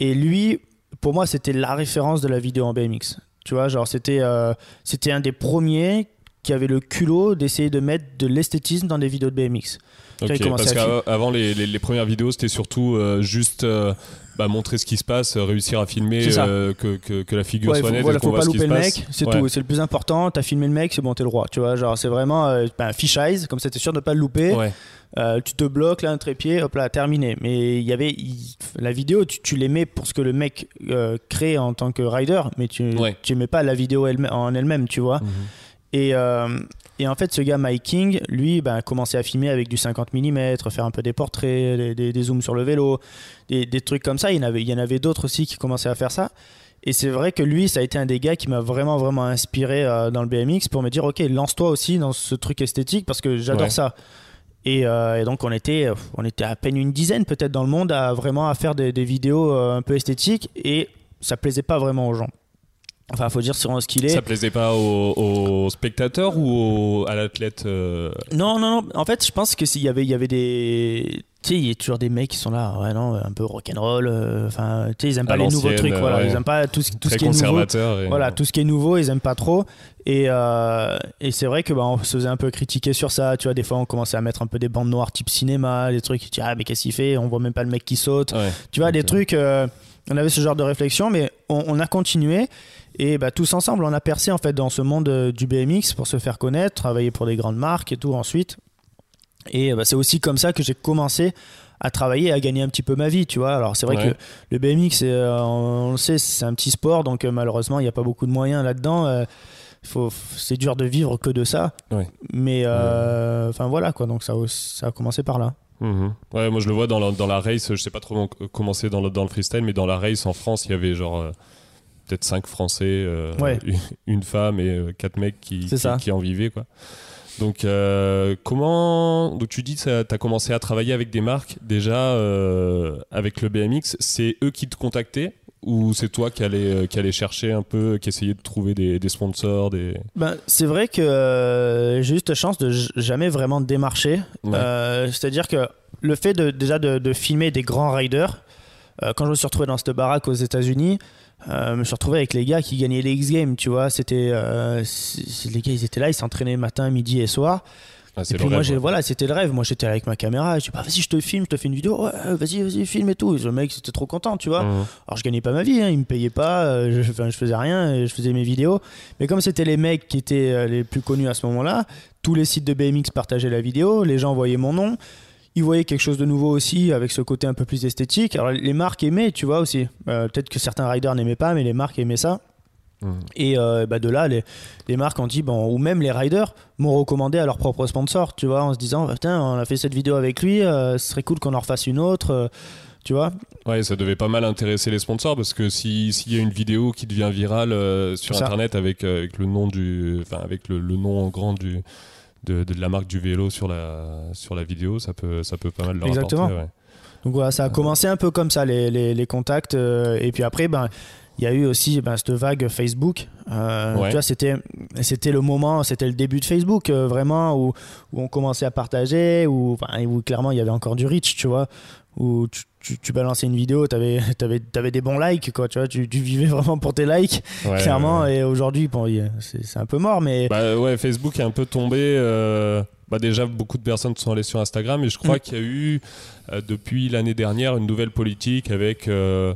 et lui, pour moi, c'était la référence de la vidéo en B M X. Tu vois, genre c'était, euh, c'était un des premiers qui avait le culot d'essayer de mettre de l'esthétisme dans des vidéos de B M X. Okay, parce qu'avant, les, les, les premières vidéos, c'était surtout euh, juste euh, bah, montrer ce qui se passe, réussir à filmer, euh, que, que, que la figure ouais, soit nette. Voilà, faut pas louper le mec, c'est ouais. tout. C'est le plus important. T'as filmé le mec, c'est bon, t'es le roi. Tu vois, genre, c'est vraiment euh, ben, fish eyes, comme ça, t'es sûr de ne pas le louper. Ouais. Euh, tu te bloques, là, un trépied, hop là, terminé. Mais il y avait y, la vidéo, tu, tu l'aimais pour ce que le mec euh, crée en tant que rider, mais tu ouais. n'aimais pas la vidéo elle, en elle-même, tu vois. Mm-hmm. Et. Euh, Et en fait, ce gars, Mike King, lui, ben, commençait à filmer avec du cinquante millimètres, faire un peu des portraits, des, des, des zooms sur le vélo, des, des trucs comme ça. Il y en avait, il y en avait d'autres aussi qui commençaient à faire ça. Et c'est vrai que lui, ça a été un des gars qui m'a vraiment, vraiment inspiré euh, dans le B M X pour me dire, OK, lance-toi aussi dans ce truc esthétique parce que j'adore ouais. ça. Et, euh, et donc, on était, on était à peine une dizaine peut-être dans le monde à vraiment à faire des, des vidéos euh, un peu esthétiques et ça plaisait pas vraiment aux gens. Enfin, faut dire sur ce qu'il est. Ça plaisait pas aux, aux spectateurs ou aux, à l'athlète euh... Non, non, non. En fait, je pense que s'il y avait, il y avait des, tu sais, il y a toujours des mecs qui sont là, ouais, non, un peu rock'n'roll. Enfin, euh, tu sais, ils aiment pas à les nouveaux trucs. Euh, voilà, ouais. Ils aiment pas tout, tout ce qui est nouveau. Et... Voilà, tout ce qui est nouveau, ils aiment pas trop. Et, euh, et c'est vrai que bah, on se faisait un peu critiquer sur ça. Tu vois, des fois, on commençait à mettre un peu des bandes noires type cinéma, des trucs. Tu dis, ah, mais qu'est-ce qu'il fait ? On voit même pas le mec qui saute. Ouais, tu vois, okay. des trucs. Euh, on avait ce genre de réflexion, mais on, on a continué. Et bah, tous ensemble, on a percé en fait, dans ce monde euh, du B M X pour se faire connaître, travailler pour des grandes marques et tout ensuite. Et bah, c'est aussi comme ça que j'ai commencé à travailler et à gagner un petit peu ma vie. Tu vois. Alors, c'est vrai ouais. que le B M X, euh, on le sait, c'est un petit sport, donc euh, malheureusement, il n'y a pas beaucoup de moyens là-dedans. Euh, faut, c'est dur de vivre que de ça. Ouais. Mais euh, ouais. voilà, quoi, donc ça, ça a commencé par là. Mmh. Ouais, moi, je le vois dans la, dans la race, je ne sais pas trop comment c'est dans, dans le freestyle, mais dans la race en France, il y avait genre... Euh... peut-être cinq Français, euh, ouais. une femme et euh, quatre mecs qui, qui, qui en vivaient. Quoi. Donc, euh, comment... Donc, tu dis que tu as commencé à travailler avec des marques déjà euh, avec le B M X. C'est eux qui te contactaient ou c'est toi qui allais, qui allais chercher un peu, qui essayais de trouver des, des sponsors des... Ben, c'est vrai que euh, j'ai eu cette chance de jamais vraiment démarcher. Ouais. Euh, c'est-à-dire que le fait de, déjà de, de filmer des grands riders, euh, quand je me suis retrouvé dans cette baraque aux États-Unis, Euh, je me suis retrouvé avec les gars qui gagnaient les X-Games, tu vois. C'était euh, les gars, ils étaient là, ils s'entraînaient matin, midi et soir. Ah, et puis moi, rêve, j'ai, ouais. voilà, c'était le rêve. Moi, j'étais avec ma caméra. Je dis, bah, vas-y, je te filme, je te fais une vidéo. Ouais, vas-y, vas-y, filme et tout. Et le mec, c'était trop content, tu vois. Mmh. Alors, je gagnais pas ma vie, hein, il me payait pas, je, je faisais rien, je faisais mes vidéos. Mais comme c'était les mecs qui étaient les plus connus à ce moment-là, tous les sites de B M X partageaient la vidéo, les gens voyaient mon nom. Ils voyaient quelque chose de nouveau aussi avec ce côté un peu plus esthétique. Alors les marques aimaient, tu vois aussi. Euh, peut-être que certains riders n'aimaient pas, mais les marques aimaient ça. Mmh. Et euh, bah de là, les, les marques ont dit, bon, ou même les riders m'ont recommandé à leur propre sponsor, tu vois, en se disant, putain, on a fait cette vidéo avec lui, euh, ce serait cool qu'on en refasse une autre. Euh, Tu vois ? Ouais, ça devait pas mal intéresser les sponsors parce que si s'il y a une vidéo qui devient virale euh, sur ça. Internet avec, euh, avec le nom du, enfin avec le, le nom en grand du. De, de la marque du vélo sur la, sur la vidéo, ça peut, ça peut pas mal leur Exactement. Apporter. Ouais. Donc voilà, ça a commencé un peu comme ça, les, les, les contacts. Euh, et puis après, ben, y a eu aussi ben, cette vague Facebook. Euh, ouais. Tu vois, c'était, c'était le moment, c'était le début de Facebook, euh, vraiment, où, où on commençait à partager, où, où clairement, il y avait encore du reach, tu vois, où tu, tu, tu balançais une vidéo, t'avais, t'avais, t'avais des bons likes, quoi, tu vois, tu, tu vivais vraiment pour tes likes, ouais, clairement, ouais, ouais. Et aujourd'hui, bon, c'est, c'est un peu mort, mais... Bah ouais, Facebook est un peu tombé, euh, bah déjà, beaucoup de personnes sont allées sur Instagram, et je crois mmh. qu'il y a eu, euh, depuis l'année dernière, une nouvelle politique avec... Euh,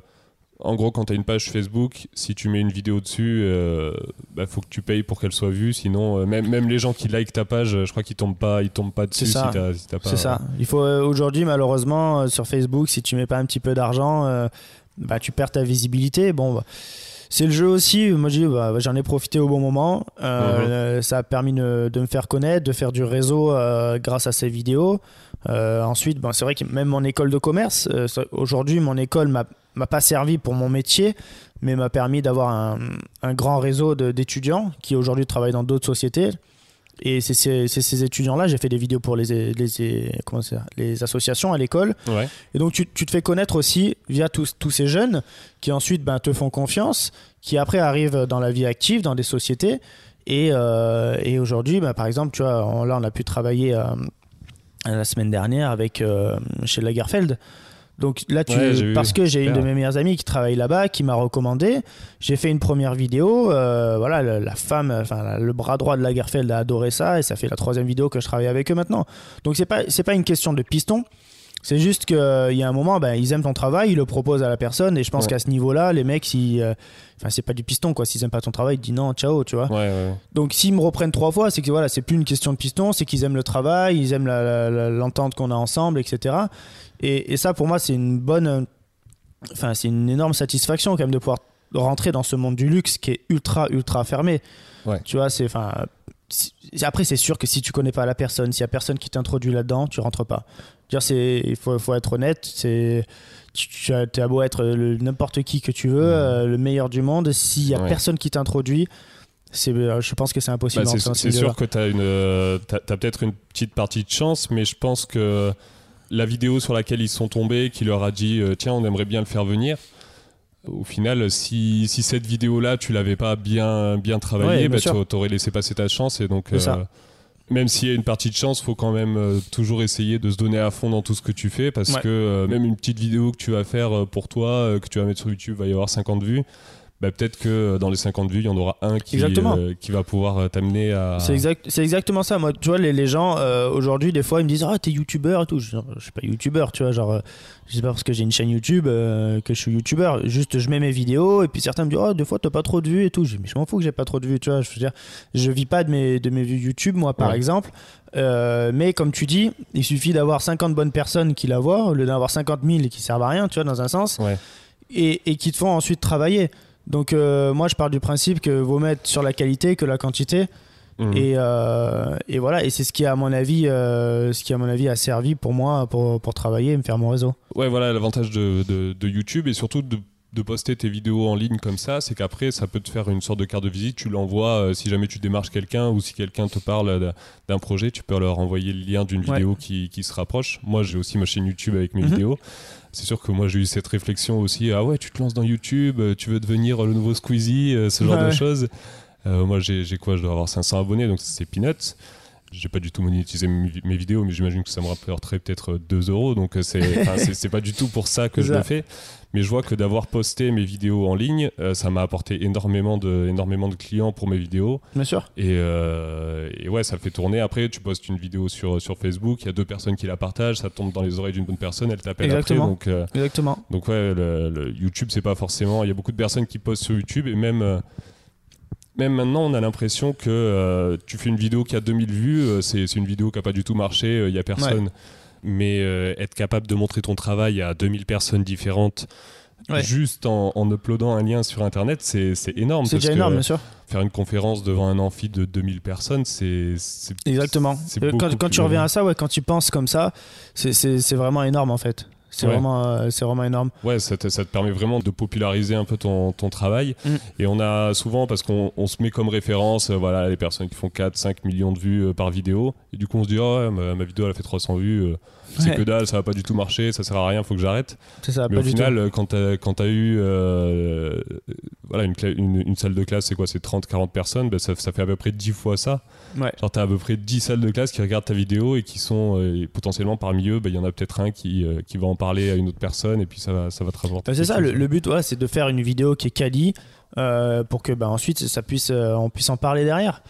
en gros, quand tu as une page Facebook, si tu mets une vidéo dessus, euh, bah, faut que tu payes pour qu'elle soit vue. Sinon, euh, même, même les gens qui likent ta page, je crois qu'ils tombent pas, ils tombent pas dessus. C'est ça. Si t'as, si t'as pas, C'est ça. Il faut euh, aujourd'hui, malheureusement, euh, sur Facebook, si tu mets pas un petit peu d'argent, euh, bah, tu perds ta visibilité. Bon, bah, c'est le jeu aussi. Moi, je dis, bah, j'en ai profité au bon moment. Euh, mmh. Ça a permis de, de me faire connaître, de faire du réseau euh, grâce à ces vidéos. Euh, ensuite, bon, c'est vrai que même mon école de commerce, euh, aujourd'hui, mon école m'a m'a pas servi pour mon métier, mais m'a permis d'avoir un, un grand réseau de, d'étudiants qui aujourd'hui travaillent dans d'autres sociétés. Et c'est, c'est, c'est ces étudiants-là, j'ai fait des vidéos pour les, les, comment c'est, les associations à l'école. Ouais. Et donc, tu, tu te fais connaître aussi via tous, tous ces jeunes qui ensuite ben, te font confiance, qui après arrivent dans la vie active, dans des sociétés. Et, euh, et aujourd'hui, ben, par exemple, tu vois, on, là, on a pu travailler euh, la semaine dernière avec, euh, chez Lagerfeld. Donc là, tu, ouais, parce eu, que j'ai une de mes meilleures amies qui travaille là-bas, qui m'a recommandé. J'ai fait une première vidéo. Euh, voilà, la, la femme, enfin le bras droit de Lagerfeld a adoré ça et ça fait la troisième vidéo que je travaille avec eux maintenant. Donc c'est pas, c'est pas une question de piston. C'est juste qu'il euh, y a un moment, ben, ils aiment ton travail, ils le proposent à la personne et je pense ouais. qu'à ce niveau-là, les mecs, ils, euh, c'est pas du piston, quoi. S'ils aiment pas ton travail, ils disent non, ciao, tu vois. Ouais, ouais. Donc s'ils me reprennent trois fois, c'est que voilà, c'est plus une question de piston, c'est qu'ils aiment le travail, ils aiment la, la, la, l'entente qu'on a ensemble, et cetera. Et, et ça, pour moi, c'est une bonne, enfin, c'est une énorme satisfaction quand même de pouvoir rentrer dans ce monde du luxe qui est ultra, ultra fermé. Ouais. Tu vois, c'est, enfin. Après, c'est sûr que si tu connais pas la personne, s'il y a personne qui t'introduit là-dedans, tu rentres pas. Dire, c'est, il faut, faut être honnête. C'est, tu, tu as, t'as beau être le, n'importe qui que tu veux, euh, le meilleur du monde, s'il y a ouais. personne qui t'introduit, c'est, je pense que c'est impossible. Bah, c'est c'est sûr que t'as une, t'as, t'as peut-être une petite partie de chance, mais je pense que la vidéo sur laquelle ils sont tombés, qui leur a dit, tiens, on aimerait bien le faire venir. Au final, si, si cette vidéo-là, tu l'avais pas bien, bien travaillée, ouais, bah, tu aurais laissé passer ta chance. Et donc, euh, même s'il y a une partie de chance, il faut quand même euh, toujours essayer de se donner à fond dans tout ce que tu fais. Parce ouais. que euh, même une petite vidéo que tu vas faire pour toi, euh, que tu vas mettre sur YouTube, il va y avoir cinquante vues. Bah, peut-être que euh, dans les cinquante vues, il y en aura un qui, euh, qui va pouvoir euh, t'amener à... C'est, exact, c'est exactement ça. Moi, tu vois, les, les gens, euh, aujourd'hui, des fois, ils me disent « Ah, t'es youtubeur et tout. » Je ne suis pas youtubeur, tu vois. Genre, euh, je sais pas parce que j'ai une chaîne YouTube euh, que je suis youtubeur. Juste, je mets mes vidéos et puis certains me disent « Ah, oh, des fois, t'as pas trop de vues et tout. » Je dis « Mais je m'en fous que j'ai pas trop de vues, tu vois. » Je veux dire, je vis pas de mes, de mes vues YouTube, moi, par ouais. exemple. Euh, mais comme tu dis, il suffit d'avoir cinquante bonnes personnes qui la voient au lieu d'avoir cinquante mille qui servent à rien, tu vois, dans un sens. Ouais. Et, et qui te font ensuite travailler. Donc euh, moi je pars du principe que vaut mettre sur la qualité que la quantité mmh. et, euh, et voilà, et c'est ce qui à mon avis euh, ce qui à mon avis a servi pour moi pour, pour travailler et me faire mon réseau. Ouais, voilà l'avantage de, de, de YouTube et surtout de, de poster tes vidéos en ligne comme ça, c'est qu'après ça peut te faire une sorte de carte de visite, tu l'envoies euh, si jamais tu démarches quelqu'un ou si quelqu'un te parle d'un projet, tu peux leur envoyer le lien d'une ouais. vidéo qui, qui se rapproche. Moi j'ai aussi ma chaîne YouTube avec mes mmh. vidéos. C'est sûr que moi j'ai eu cette réflexion aussi, ah ouais tu te lances dans YouTube, tu veux devenir le nouveau Squeezie, ce genre ouais. de choses. Euh, moi j'ai, j'ai quoi, je dois avoir cinq cents abonnés, donc c'est peanuts. J'ai pas du tout monétisé mes vidéos, mais j'imagine que ça me rapporterait peut-être deux euros, donc c'est, c'est, c'est pas du tout pour ça que je le fais. Mais je vois que d'avoir posté mes vidéos en ligne, euh, ça m'a apporté énormément de, énormément de clients pour mes vidéos. Bien sûr. Et, euh, et ouais, ça fait tourner. Après, tu postes une vidéo sur, sur Facebook, il y a deux personnes qui la partagent, ça tombe dans les oreilles d'une bonne personne, elle t'appelle Exactement. Après. Donc, euh, Exactement. Donc ouais, le, le YouTube, c'est pas forcément... Il y a beaucoup de personnes qui postent sur YouTube et même... Euh, Même maintenant, on a l'impression que euh, tu fais une vidéo qui a deux mille vues, euh, c'est, c'est une vidéo qui n'a pas du tout marché, il euh, n'y a personne. Ouais. Mais euh, être capable de montrer ton travail à deux mille personnes différentes, ouais. juste en, en uploadant un lien sur Internet, c'est, c'est énorme. C'est parce déjà que, énorme, bien sûr. Faire une conférence devant un amphi de deux mille personnes, c'est... c'est Exactement. C'est euh, quand quand tu reviens à ça, ouais, quand tu penses comme ça, c'est, c'est, c'est vraiment énorme en fait. C'est, ouais. vraiment, euh, c'est vraiment énorme. Ouais, ça te, ça te permet vraiment de populariser un peu ton, ton travail. Mmh. Et on a souvent, parce qu'on on se met comme référence, euh, voilà, les personnes qui font quatre à cinq millions de vues euh, par vidéo. Et du coup, on se dit, oh, ouais, ma, ma vidéo, elle a fait trois cents vues. Euh, c'est ouais. que dalle, ça va pas du tout marcher, ça sert à rien, faut que j'arrête. C'est ça, mais au final, quand t'as, quand t'as eu euh, voilà, une, cla- une, une salle de classe, c'est quoi, c'est trente à quarante personnes, bah, ça, ça fait à peu près dix fois ça. Ouais. Genre, t'as à peu près dix salles de classe qui regardent ta vidéo et qui sont, euh, et potentiellement parmi eux, bah, y en a peut-être un qui, euh, qui va en parler à une autre personne et puis ça va, ça va te rapporter. Ben c'est ça, le, le but, ouais, c'est de faire une vidéo qui est quali euh, pour que ben, ensuite ça puisse, euh, on puisse en parler derrière.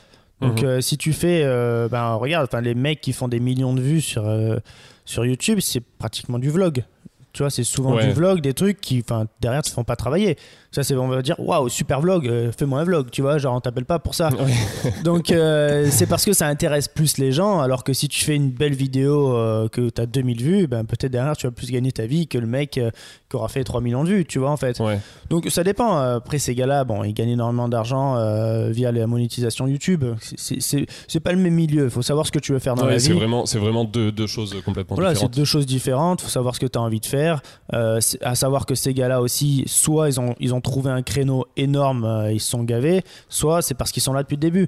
Donc, mmh. euh, si tu fais, euh, ben, regarde, les mecs qui font des millions de vues sur, euh, sur YouTube, c'est pratiquement du vlog. Tu vois, c'est souvent ouais. du vlog, des trucs qui, derrière, te font pas travailler. Ça, c'est, on va dire, waouh, super vlog, euh, fais-moi un vlog, tu vois, genre, on t'appelle pas pour ça. Ouais. Donc, euh, c'est parce que ça intéresse plus les gens, alors que si tu fais une belle vidéo euh, que t'as deux mille vues, ben, peut-être derrière, tu vas plus gagner ta vie que le mec euh, qui aura fait trois millions de vues, tu vois, en fait. Ouais. Donc, ça dépend. Après, ces gars-là, bon, ils gagnent énormément d'argent euh, via la monétisation YouTube. C'est, c'est, c'est, c'est pas le même milieu. Il faut savoir ce que tu veux faire dans ouais, la c'est vie. Vraiment, c'est vraiment deux, deux choses complètement voilà, différentes. Voilà, c'est deux choses différentes. Il faut savoir ce que t'as envie de faire. Euh, à savoir que ces gars-là aussi, soit ils ont, ils ont trouvé un créneau énorme, euh, ils se sont gavés, soit c'est parce qu'ils sont là depuis le début.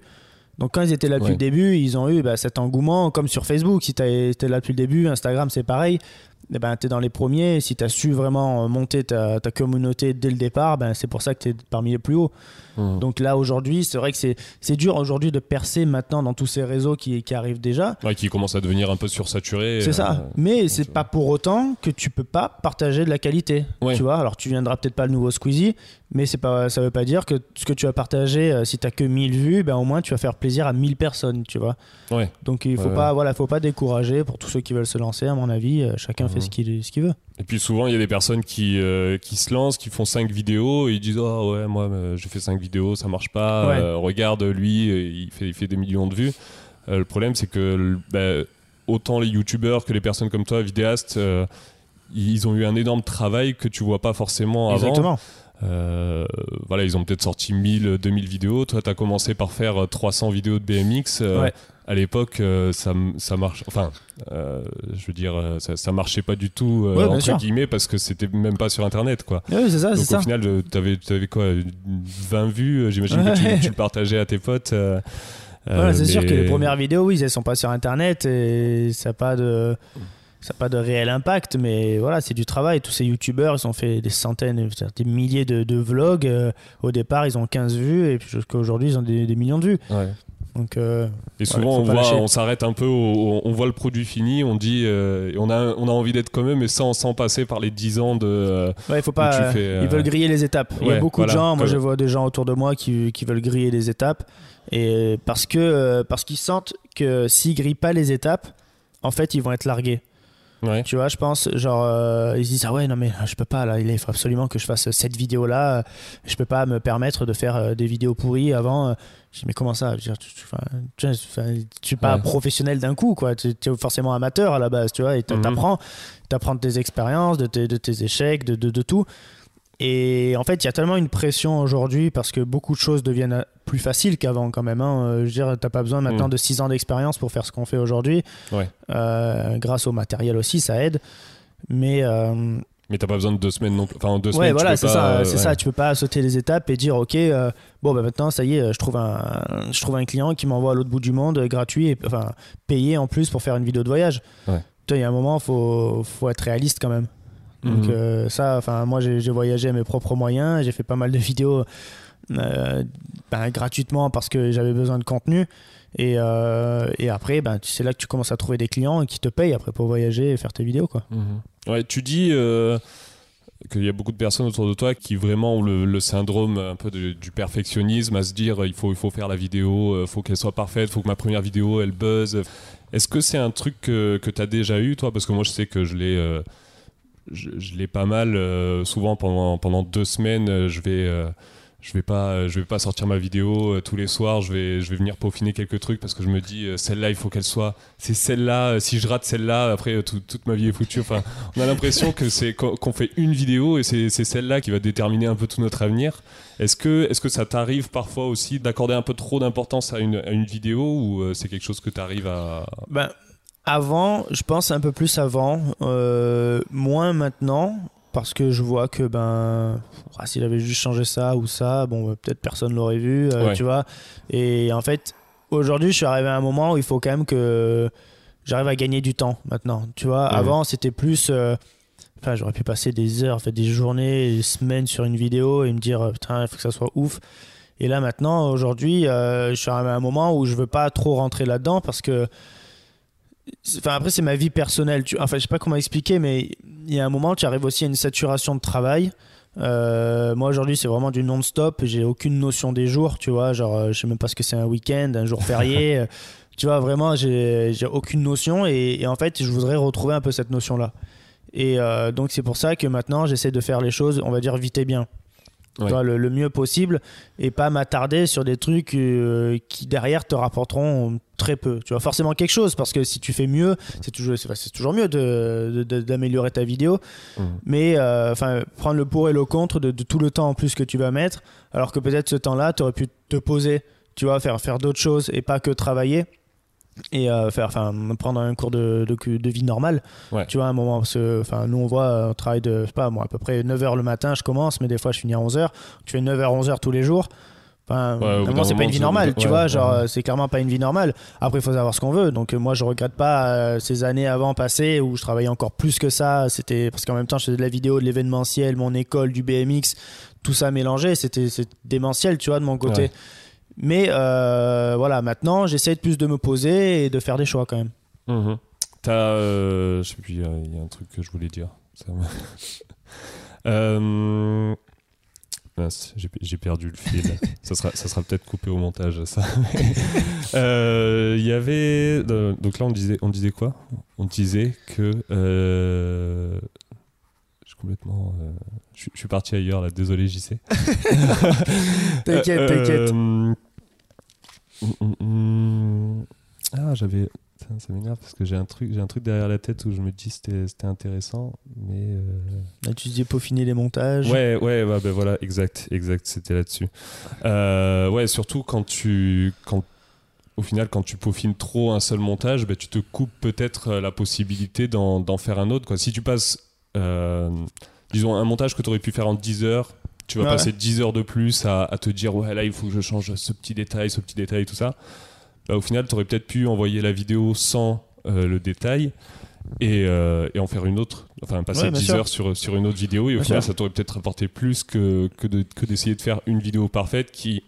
Donc quand ils étaient là depuis ouais. le début, ils ont eu bah, cet engouement, comme sur Facebook, si t'es là depuis le début, Instagram c'est pareil, eh ben, t'es dans les premiers, si t'as su vraiment monter ta, ta communauté dès le départ, ben, c'est pour ça que t'es parmi les plus hauts. Mmh. Donc là, aujourd'hui, c'est vrai que c'est, c'est dur aujourd'hui de percer maintenant dans tous ces réseaux qui, qui arrivent déjà. Ouais, qui commencent à devenir un peu sursaturés. C'est euh, ça. Mais c'est pas pour autant que tu peux pas partager de la qualité. Ouais. Tu vois, alors tu viendras peut-être pas le nouveau Squeezie, mais c'est pas, ça veut pas dire que ce que tu vas partager, euh, si t'as que mille vues, ben au moins tu vas faire plaisir à mille personnes, tu vois. Ouais. Donc il faut ouais, pas, ouais. voilà, faut pas décourager pour tous ceux qui veulent se lancer, à mon avis, euh, chacun mmh. fait ce qu'il, ce qu'il veut. Et puis souvent, il y a des personnes qui, euh, qui se lancent, qui font cinq vidéos et ils disent « Ah oh ouais, moi j'ai fait cinq vidéos, ça marche pas, ouais. euh, regarde lui, il fait, il fait des millions de vues. Euh, » Le problème, c'est que bah, autant les youtubeurs que les personnes comme toi, vidéastes, euh, ils ont eu un énorme travail que tu vois pas forcément avant. Exactement. Euh, voilà, ils ont peut-être sorti mille, deux mille vidéos. Toi, tu as commencé par faire trois cents vidéos de B M X. Euh, ouais. À l'époque, euh, ça, ça marche. Enfin, euh, je veux dire, ça, ça marchait pas du tout, euh, ouais, entre sûr. guillemets, parce que c'était même pas sur Internet, quoi. Ouais, c'est ça, Donc, c'est au ça. final, t'avais, t'avais quoi, vingt vues. J'imagine ouais. que tu, tu le partageais à tes potes. Euh, voilà, c'est mais... sûr que les premières vidéos, oui, elles sont pas sur Internet et ça n'a pas de. Ça n'a pas de réel impact, mais voilà, c'est du travail. Tous ces youtubeurs, ils ont fait des centaines, des milliers de, de vlogs. Euh, au départ, ils ont quinze vues, et puis jusqu'à aujourd'hui, ils ont des, des millions de vues. Ouais. Donc, euh, et souvent, ouais, on, voit, on s'arrête un peu, au, on voit le produit fini, on dit, euh, on, a, on a envie d'être comme eux, mais sans, sans passer par les dix ans de. Euh, ouais, faut pas. Euh, fais, euh, ils veulent griller les étapes. Ouais, il y a beaucoup voilà, de gens, moi je vois des gens autour de moi qui, qui veulent griller les étapes, et parce, que, parce qu'ils sentent que s'ils grillent pas les étapes, en fait, ils vont être largués. Ouais. Tu vois, je pense, genre, euh, ils se disent ah ouais, non mais je peux pas, là, il faut absolument que je fasse cette vidéo là, euh, je peux pas me permettre de faire euh, des vidéos pourries avant. Euh, je dis mais comment ça, je veux dire, tu, tu, tu, tu, tu suis pas ouais. professionnel d'un coup, quoi, tu es forcément amateur à la base, tu vois, et t'apprends, mm-hmm. t'apprends de tes expériences, de tes, de tes échecs, de, de, de tout. Et en fait, il y a tellement une pression aujourd'hui parce que beaucoup de choses deviennent plus faciles qu'avant quand même. Hein. Je veux dire, t'as pas besoin maintenant mmh. de six ans d'expérience pour faire ce qu'on fait aujourd'hui. Ouais. Euh, grâce au matériel aussi, ça aide. Mais... Euh... Mais t'as pas besoin de deux semaines non plus. Enfin, en deux ouais, semaines, voilà, tu peux c'est pas... Ça, euh, c'est ouais. ça, tu peux pas sauter les étapes et dire « Ok, euh, bon, bah, maintenant, ça y est, je trouve un, je trouve un client qui m'envoie à l'autre bout du monde, gratuit, et, enfin, payé en plus pour faire une vidéo de voyage. Ouais. » Il y a un moment, il faut, faut être réaliste quand même. Donc mmh. euh, ça, enfin moi j'ai, j'ai voyagé à mes propres moyens, j'ai fait pas mal de vidéos euh, ben, gratuitement parce que j'avais besoin de contenu et, euh, et après ben, c'est là que tu commences à trouver des clients qui te payent après pour voyager et faire tes vidéos, quoi. Mmh. Ouais, tu dis euh, qu'il y a beaucoup de personnes autour de toi qui vraiment ont le, le syndrome un peu de, du perfectionnisme, à se dire il faut, il faut faire la vidéo, il faut qu'elle soit parfaite, il faut que ma première vidéo elle buzz. Est-ce que c'est un truc que, que tu as déjà eu toi? Parce que moi je sais que je l'ai... Euh, Je, je l'ai pas mal, euh, souvent pendant, pendant deux semaines, euh, je vais, euh, je vais pas, euh, je vais pas sortir ma vidéo euh, tous les soirs, je vais, je vais venir peaufiner quelques trucs parce que je me dis, euh, celle-là, il faut qu'elle soit, c'est celle-là, euh, si je rate celle-là, après euh, tout, toute ma vie est foutue. Enfin, on a l'impression que c'est, qu'on fait une vidéo et c'est, c'est celle-là qui va déterminer un peu tout notre avenir. Est-ce que, est-ce que ça t'arrive parfois aussi d'accorder un peu trop d'importance à une, à une vidéo ou euh, c'est quelque chose que t'arrives à... Ben... Avant, je pense un peu plus avant, euh, moins maintenant, parce que je vois que ben, ah, s'il avait juste changé ça ou ça, bon, ben, peut-être personne l'aurait vu, euh, ouais. tu vois. Et en fait, aujourd'hui, je suis arrivé à un moment où il faut quand même que j'arrive à gagner du temps maintenant, tu vois. Ouais. Avant, c'était plus, euh, enfin, j'aurais pu passer des heures, fait des journées, des semaines sur une vidéo et me dire putain, il faut que ça soit ouf. Et là, maintenant, aujourd'hui, euh, je suis arrivé à un moment où je veux pas trop rentrer là-dedans parce que. Enfin, après, c'est ma vie personnelle. Tu... Enfin, je sais pas comment expliquer, mais il y a un moment, tu arrives aussi à une saturation de travail. Euh, moi, aujourd'hui, c'est vraiment du non-stop. J'ai aucune notion des jours, tu vois. Genre, je sais même pas ce que c'est un week-end, un jour férié. Tu vois, vraiment, j'ai, j'ai aucune notion. Et, et en fait, je voudrais retrouver un peu cette notion-là. Et euh, donc, c'est pour ça que maintenant, j'essaie de faire les choses, on va dire, vite et bien. Ouais. Toi, le, le mieux possible et pas m'attarder sur des trucs euh, qui derrière te rapporteront très peu. Tu vois, forcément quelque chose parce que si tu fais mieux, c'est toujours, c'est, c'est toujours mieux de, de, d'améliorer ta vidéo. Mmh. Mais euh, prendre le pour et le contre de, de tout le temps en plus que tu vas mettre, alors que peut-être ce temps-là, tu aurais pu te poser, tu vois, faire, faire d'autres choses et pas que travailler. Et euh, faire, enfin, prendre un cours de, de, de vie normale, ouais. tu vois, à un moment, parce que, enfin, nous on voit, on travaille de, je sais pas, moi, à peu près neuf heures le matin, je commence, mais des fois je finis à onze heures, tu fais neuf heures, onze heures tous les jours. Enfin, ouais, c'est pas une vie normale, tu ouais, vois, ouais. genre c'est clairement pas une vie normale. Après, il faut savoir ce qu'on veut. Donc moi, je regrette pas euh, ces années avant passées où je travaillais encore plus que ça. C'était parce qu'en même temps, je faisais de la vidéo, de l'événementiel, mon école, du B M X, tout ça mélangé. C'était démentiel, tu vois, de mon côté. Ouais. Mais euh, voilà, maintenant, j'essaie de plus de me poser et de faire des choix quand même. Mmh. T'as, euh, je sais plus, il y, y a un truc que je voulais dire. Ça euh... J'ai perdu le fil. ça sera, ça sera peut-être coupé au montage, ça. Il euh, y avait. Donc là, on disait, on disait quoi ? On disait que. Euh, je suis complètement. Euh, je, je suis parti ailleurs, là. Désolé, J C. T'inquiète, t'inquiète. Euh, euh, ah, j'avais. Ça m'énerve parce que j'ai un truc, j'ai un truc derrière la tête où je me dis c'était, c'était intéressant, mais euh... là, tu disais peaufiner les montages. Ouais, ouais, bah, bah voilà, exact, exact, c'était là-dessus. Euh, ouais, surtout quand tu, quand au final, quand tu peaufines trop un seul montage, bah, tu te coupes peut-être la possibilité d'en, d'en faire un autre, quoi. Si tu passes, euh, disons, un montage que tu aurais pu faire en dix heures, tu vas ouais. passer dix heures de plus à, à te dire ouais là il faut que je change ce petit détail, ce petit détail, tout ça. Bah, au final, tu aurais peut-être pu envoyer la vidéo sans euh, le détail et, euh, et en faire une autre, enfin passer ouais, dix heures sur, sur une autre vidéo et au bien final, sûr. Ça t'aurait peut-être rapporté plus que, que, de, que d'essayer de faire une vidéo parfaite qui,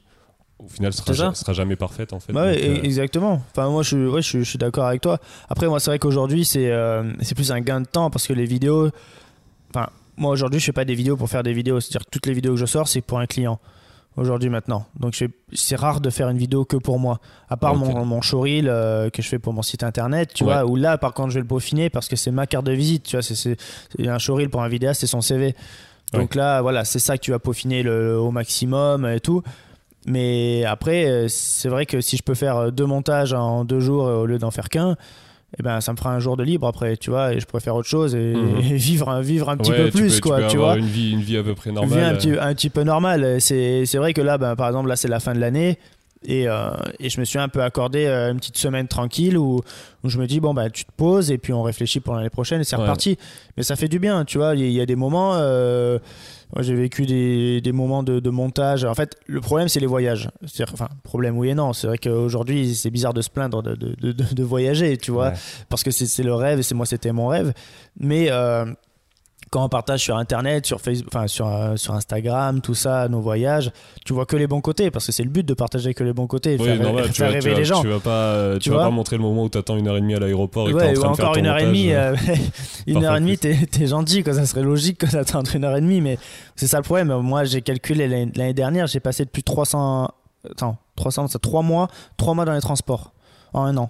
au final, sera, ja- sera jamais parfaite en fait. Bah, donc, ouais, euh... exactement. Enfin, moi, je, ouais, je, je suis d'accord avec toi. Après, moi, c'est vrai qu'aujourd'hui, c'est, euh, c'est plus un gain de temps parce que les vidéos... Enfin, moi, aujourd'hui, je fais pas des vidéos pour faire des vidéos. C'est-à-dire que toutes les vidéos que je sors, c'est pour un client. Aujourd'hui, maintenant. Donc, je fais, c'est rare de faire une vidéo que pour moi. À part okay. mon, mon showreel euh, que je fais pour mon site internet, tu ouais. vois, où là, par contre, je vais le peaufiner parce que c'est ma carte de visite, tu vois. C'est, c'est, c'est un showreel pour un vidéaste, c'est son C V. Donc ouais. là, voilà, c'est ça que tu vas peaufiner le, au maximum et tout. Mais après, c'est vrai que si je peux faire deux montages en deux jours au lieu d'en faire qu'un, eh ben, ça me fera un jour de libre après, tu vois, et je pourrais faire autre chose et, mmh. et vivre, vivre un petit ouais, peu tu plus, peux, quoi, tu, peux tu avoir vois. Une vie, une vie à peu près normale. Une vie un petit, un petit peu normale. C'est, c'est vrai que là, ben, par exemple, là, c'est la fin de l'année et, euh, et je me suis un peu accordé une petite semaine tranquille où, où je me dis, bon, ben, tu te poses et puis on réfléchit pour l'année prochaine et c'est ouais. reparti. Mais ça fait du bien, tu vois, il y, y a des moments... Euh, Moi, j'ai vécu des, des moments de, de montage. En fait, le problème, c'est les voyages. C'est-à-dire, enfin, problème oui et non. C'est vrai qu'aujourd'hui, c'est bizarre de se plaindre de, de, de, de voyager, tu vois, ouais. parce que c'est, c'est le rêve et c'est, moi, c'était mon rêve. Mais euh, quand on partage sur Internet, sur, Facebook, enfin, sur, euh, sur Instagram, tout ça, nos voyages, tu vois que les bons côtés parce que c'est le but de partager que les bons côtés et oui, faire, non, ouais, faire, faire vas, rêver vas, les gens. Tu vas pas, tu tu vas vas pas montrer le moment où tu attends une heure et demie à l'aéroport et ouais, t'es en train de faire ton montage. Ou encore une heure et demie. Une heure et demie, t'es, t'es gentil, quoi. Ça serait logique que d'attendre une heure et demie, mais c'est ça le problème. Moi, j'ai calculé l'année dernière, j'ai passé depuis trois cents, attends, trois cents, trois mois, trois mois dans les transports en un an.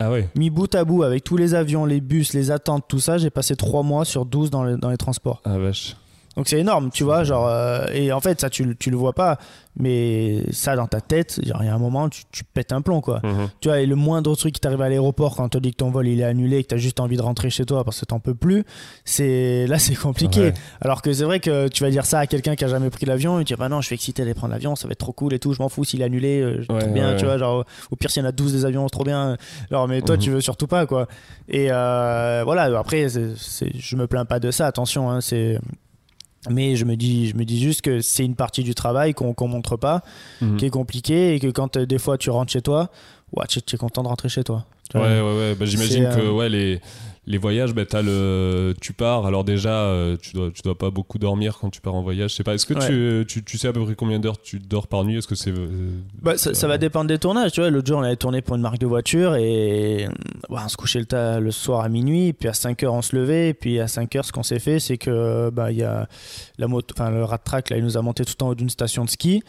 Ah oui. Mis bout à bout avec tous les avions, les bus, les attentes, tout ça, j'ai passé trois mois sur douze dans les, dans les transports. Ah vache. Donc c'est énorme, tu vois, genre, euh, et en fait, ça, tu, tu le vois pas, mais ça, dans ta tête, il y a un moment, tu, tu pètes un plomb, quoi. Mmh. Tu vois, et le moindre truc qui t'arrive à l'aéroport quand on te dit que ton vol, il est annulé, que t'as juste envie de rentrer chez toi parce que t'en peux plus, c'est, là, c'est compliqué. Ouais. Alors que c'est vrai que tu vas dire ça à quelqu'un qui a jamais pris l'avion, et tu dis, bah non, je suis excité d'aller prendre l'avion, ça va être trop cool et tout, je m'en fous s'il est annulé, euh, ouais, trop bien, ouais, tu vois, genre, au pire, s'il y en a douze des avions, c'est trop bien. Alors, mais toi, mmh. tu veux surtout pas, quoi. Et euh, voilà, après, c'est, c'est, je me plains pas de ça, attention, hein, c'est... Mais je me dis, je me dis juste que c'est une partie du travail qu'on qu'on montre pas, mmh. qui est compliquée et que quand des fois tu rentres chez toi, ouais, tu es content de rentrer chez toi. Ouais, ouais, ouais. Bah, j'imagine c'est, que euh... ouais, les, les voyages, bah, t'as le, tu pars, alors déjà, tu dois, tu dois pas beaucoup dormir quand tu pars en voyage. Je sais pas, est-ce que ouais. tu, tu, tu sais à peu près combien d'heures tu dors par nuit ? Est-ce que c'est... Euh, bah, ça, euh... ça va dépendre des tournages. Tu vois, l'autre jour, on avait tourné pour une marque de voiture et bah, on se couchait le, ta- le soir à minuit, puis à cinq heures, on se levait. Et puis à cinq heures, ce qu'on s'est fait, c'est que bah, y a la moto, enfin, le rat track, là, il nous a monté tout en haut d'une station de ski.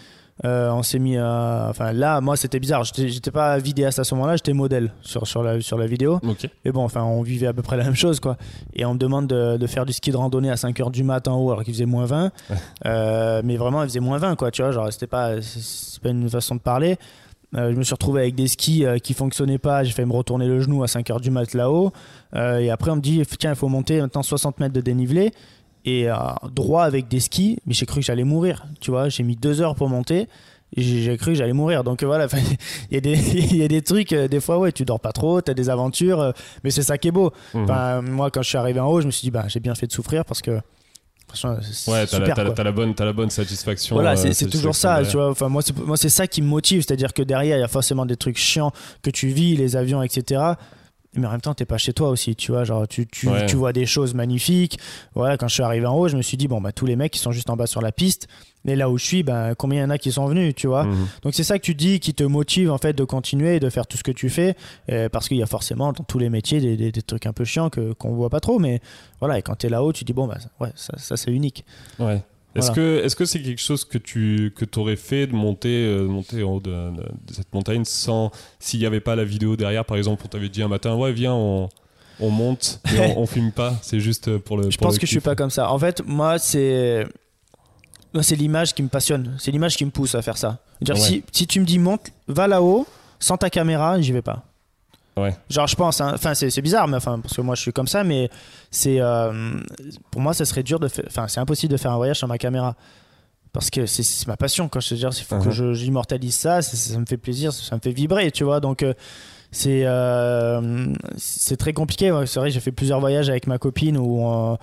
Euh, on s'est mis à... Enfin là, moi c'était bizarre, j'étais, j'étais pas vidéaste à ce moment-là, j'étais modèle sur, sur, la, sur la vidéo. Okay. Mais bon, enfin on vivait à peu près la même chose, quoi. Et on me demande de, de faire du ski de randonnée à cinq heures du mat en haut alors qu'il faisait moins vingt. Ouais. Euh, mais vraiment, il faisait moins vingt, quoi, tu vois, genre c'était pas, c'est pas une façon de parler. Euh, je me suis retrouvé avec des skis euh, qui fonctionnaient pas, j'ai failli me retourner le genou à cinq heures du mat là-haut. Euh, et après on me dit, tiens, il faut monter maintenant soixante mètres de dénivelé. Et euh, droit avec des skis, mais j'ai cru que j'allais mourir, tu vois, j'ai mis deux heures pour monter et j'ai, j'ai cru que j'allais mourir, donc voilà, il y, y a des trucs, euh, des fois ouais, tu dors pas trop, t'as des aventures, euh, mais c'est ça qui est beau. Mmh. Moi quand je suis arrivé en haut, je me suis dit bah, j'ai bien fait de souffrir parce que Ouais, t'as la, t'as, t'as la bonne, t'as la bonne satisfaction. Voilà, c'est, euh, c'est toujours ça. Tu vois, enfin, moi, c'est, moi, c'est ça qui me motive. C'est-à-dire que derrière, il y a forcément des trucs chiants que tu vis, les avions, et cetera. Mais en même temps, t'es pas chez toi aussi, tu vois. Genre, tu, tu, ouais. tu vois des choses magnifiques. Voilà, quand je suis arrivé en haut, je me suis dit, bon, bah, tous les mecs, ils sont juste en bas sur la piste. Mais là où je suis, bah, combien il y en a qui sont venus, tu vois. Mmh. Donc, c'est ça que tu dis qui te motive, en fait, de continuer et de faire tout ce que tu fais. Euh, parce qu'il y a forcément, dans tous les métiers, des, des, des trucs un peu chiants que, qu'on voit pas trop. Mais voilà, et quand t'es là-haut, tu dis, bon, bah, ouais, ça, ça c'est unique. Ouais. Est-ce, voilà. que, est-ce que c'est quelque chose que tu que t'aurais fait de monter, euh, de monter en haut de, de, de cette montagne sans, s'il n'y avait pas la vidéo derrière, par exemple, on t'avait dit un matin, ouais, viens, on, on monte, mais on ne filme pas, c'est juste pour le... Je pour pense le que je ne suis pas comme ça. En fait, moi, c'est, moi, c'est l'image qui me passionne, c'est l'image qui me pousse à faire ça. Ouais. Si, si tu me dis, monte, va là-haut, sans ta caméra, j'y vais pas. Ouais. Genre, je pense, enfin, hein, c'est, c'est bizarre, mais enfin, parce que moi je suis comme ça, mais c'est euh, pour moi, ça serait dur de faire, enfin, c'est impossible de faire un voyage sans ma caméra parce que c'est, c'est ma passion. Quand je te dis, il faut uh-huh. que je, j'immortalise ça, ça, ça me fait plaisir, ça me fait vibrer, tu vois. Donc, euh, c'est, euh, c'est très compliqué. Ouais. C'est vrai, j'ai fait plusieurs voyages avec ma copine où, euh,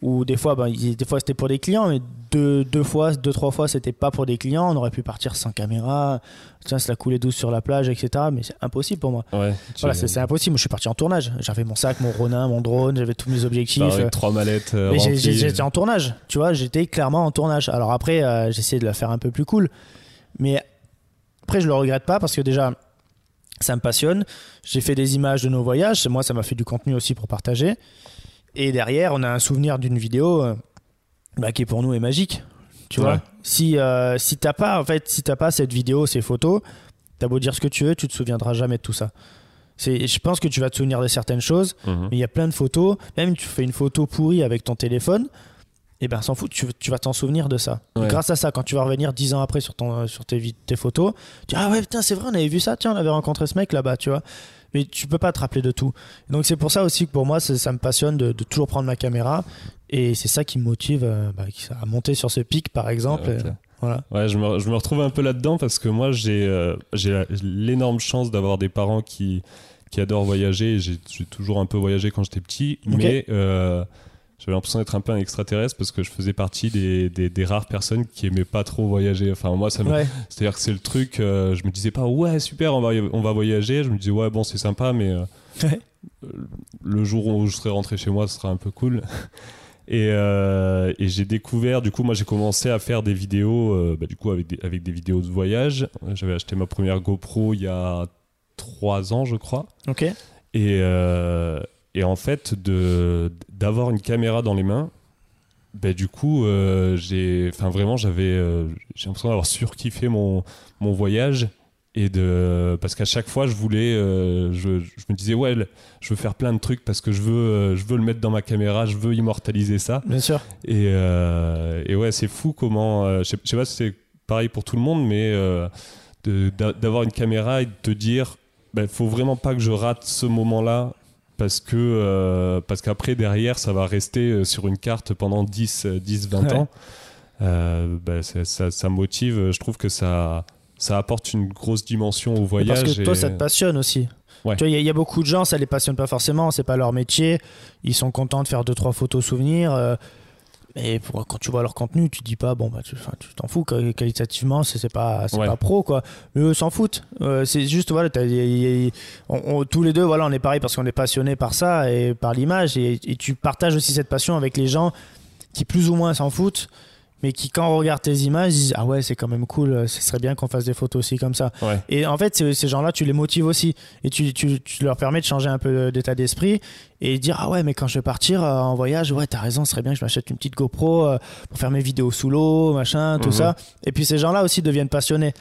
où des fois, ben, des fois c'était pour des clients, mais deux, deux fois, deux, trois fois, c'était pas pour des clients. On aurait pu partir sans caméra. Tiens, se la couler douce sur la plage, et cetera. Mais c'est impossible pour moi. Ouais, voilà, c'est, c'est impossible. Moi, je suis parti en tournage. J'avais mon sac, mon Ronin, mon drone, j'avais tous mes objectifs. Bah, avec trois mallettes. Euh, mais j'ai, j'ai, j'étais en tournage. Tu vois, j'étais clairement en tournage. Alors après, euh, j'essayais de la faire un peu plus cool. Mais après, je le regrette pas parce que déjà, ça me passionne. J'ai fait des images de nos voyages. Moi, ça m'a fait du contenu aussi pour partager. Et derrière, on a un souvenir d'une vidéo euh, bah, qui pour nous est magique. Tu vois, ouais. si, euh, si t'as pas en fait, si t'as pas cette vidéo, ces photos, t'as beau dire ce que tu veux, tu te souviendras jamais de tout ça. C'est, je pense que tu vas te souvenir de certaines choses, mmh. mais il y a plein de photos. Même tu fais une photo pourrie avec ton téléphone, et ben s'en fout, tu, tu vas t'en souvenir de ça. Ouais. Grâce à ça, quand tu vas revenir dix ans après sur, ton, sur tes, tes photos, tu dis ah ouais putain c'est vrai, on avait vu ça, tiens on avait rencontré ce mec là-bas, tu vois. Mais tu peux pas te rappeler de tout. Donc c'est pour ça aussi que pour moi ça, ça me passionne de, de toujours prendre ma caméra et c'est ça qui me motive euh, bah, à monter sur ce pic par exemple. Ah, okay. et, voilà. Ouais, je me, je me retrouve un peu là-dedans parce que moi j'ai, euh, j'ai la, l'énorme chance d'avoir des parents qui, qui adorent voyager. J'ai, j'ai toujours un peu voyagé quand j'étais petit, okay. mais euh, j'avais l'impression d'être un peu un extraterrestre parce que je faisais partie des, des, des rares personnes qui aimaient pas trop voyager. Enfin, moi, ça me... ouais. C'est-à-dire que c'est le truc, euh, je me disais pas, ouais, super, on va, on va voyager. Je me disais, ouais, bon, c'est sympa, mais euh, ouais. le jour où je serai rentré chez moi, ce sera un peu cool. Et, euh, et j'ai découvert, du coup, moi, j'ai commencé à faire des vidéos, euh, bah, du coup, avec des, avec des vidéos de voyage. J'avais acheté ma première GoPro il y a trois ans, je crois. Ok. Et... Euh, Et en fait, de, d'avoir une caméra dans les mains, bah, du coup, euh, j'ai, enfin vraiment, j'avais, euh, j'ai l'impression d'avoir surkiffé mon, mon voyage. Et de, parce qu'à chaque fois, je voulais, euh, je, je me disais, ouais, je veux faire plein de trucs parce que je veux, euh, je veux le mettre dans ma caméra, je veux immortaliser ça. Bien sûr. Et, euh, et ouais, c'est fou comment, euh, je sais, je sais pas si c'est pareil pour tout le monde, mais euh, de, d'avoir une caméra et de te dire, bah, faut vraiment pas que je rate ce moment-là. Parce que euh, parce qu'après derrière ça va rester sur une carte pendant dix, dix, vingt ouais. ans euh, bah, ça, ça, ça motive, je trouve que ça, ça apporte une grosse dimension au voyage. Parce que toi et... ça te passionne aussi. Ouais. Tu vois, il y, y a beaucoup de gens, ça les passionne pas forcément, c'est pas leur métier, ils sont contents de faire deux trois photos souvenirs euh... Et pour, quand tu vois leur contenu, tu dis pas bon bah tu, tu t'en fous qualitativement, c'est, c'est pas c'est ouais. pas pro quoi. Mais eux s'en foutent. Euh, c'est juste voilà, y, y, y, on, on, tous les deux voilà, on est pareil parce qu'on est passionné par ça et par l'image et, et tu partages aussi cette passion avec les gens qui plus ou moins s'en foutent, mais qui quand on regarde tes images disent ah ouais c'est quand même cool, ce serait bien qu'on fasse des photos aussi comme ça. Ouais. Et en fait ces, ces gens-là tu les motives aussi et tu, tu, tu leur permets de changer un peu d'état d'esprit et dire ah ouais mais quand je vais partir euh, en voyage ouais t'as raison, ce serait bien que je m'achète une petite GoPro euh, pour faire mes vidéos sous l'eau machin tout mmh. ça. Et puis ces gens-là aussi deviennent passionnés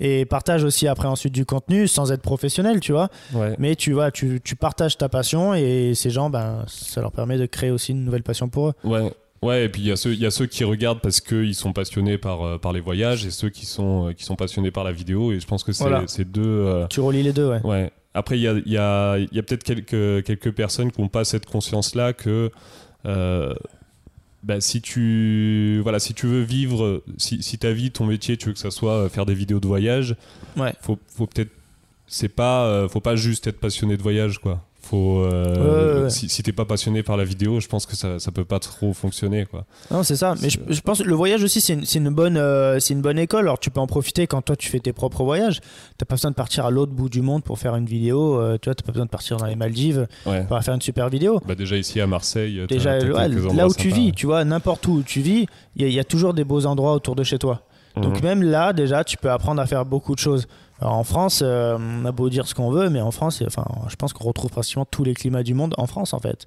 et partagent aussi après ensuite du contenu sans être professionnel tu vois. Ouais. Mais tu vois tu, tu partages ta passion et ces gens ben ça leur permet de créer aussi une nouvelle passion pour eux. Ouais. Ouais, et puis il y a ceux, il y a ceux qui regardent parce qu'ils sont passionnés par, par les voyages et ceux qui sont, qui sont passionnés par la vidéo. Et je pense que c'est, voilà. c'est deux... Euh... Tu relis les deux, ouais. ouais. Après, il y a, y a, y a peut-être quelques, quelques personnes qui n'ont pas cette conscience-là que euh, bah, si, tu, voilà, si tu veux vivre, si, si ta vie, ton métier, tu veux que ça soit faire des vidéos de voyage, ouais. faut, faut peut-être c'est pas euh, faut pas juste être passionné de voyage, quoi. Faut, euh, ouais, ouais, ouais. Si, si t'es pas passionné par la vidéo, je pense que ça, ça peut pas trop fonctionner, quoi. Non, c'est ça. Mais je, je pense que le voyage aussi, c'est une, c'est une bonne, euh, c'est une bonne école. Alors tu peux en profiter quand toi tu fais tes propres voyages. T'as pas besoin de partir à l'autre bout du monde pour faire une vidéo. Euh, tu vois, t'as pas besoin de partir dans les Maldives ouais. pour faire une super vidéo. Bah déjà ici à Marseille, déjà, t'as, t'as ouais, là où sympas. Tu vis, tu vois, n'importe où, où tu vis, il y, y a toujours des beaux endroits autour de chez toi. Mmh. Donc même là, déjà, tu peux apprendre à faire beaucoup de choses. Alors en France, euh, on a beau dire ce qu'on veut, mais en France, enfin, je pense qu'on retrouve pratiquement tous les climats du monde en France, en fait.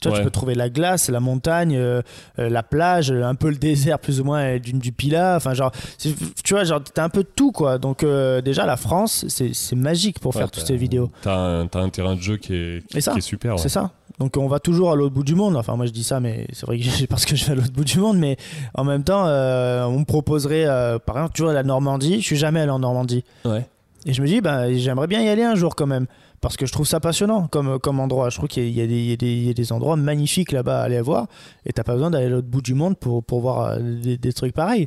Tu vois, ouais. tu peux trouver la glace, la montagne, euh, euh, la plage, un peu le désert, plus ou moins, d'une du Pilat. Enfin, genre, tu vois, genre, t'as un peu de tout, quoi. Donc, euh, déjà, la France, c'est, c'est magique pour ouais, faire toutes ces vidéos. T'as un, t'as un terrain de jeu qui est, qui, ça, qui est super. Ouais. C'est ça. Donc, on va toujours à l'autre bout du monde. Enfin, moi, je dis ça, mais c'est vrai que c'est parce que je vais à l'autre bout du monde. Mais en même temps, euh, on me proposerait, euh, par exemple, toujours à la Normandie. Je suis jamais allé en Normandie. Ouais. Et je me dis, bah, j'aimerais bien y aller un jour quand même. Parce que je trouve ça passionnant comme, comme endroit. Je trouve qu'il y a, des, il y a des, il y a des endroits magnifiques là-bas à aller voir. Et t'as pas besoin d'aller à l'autre bout du monde pour, pour voir des, des trucs pareils.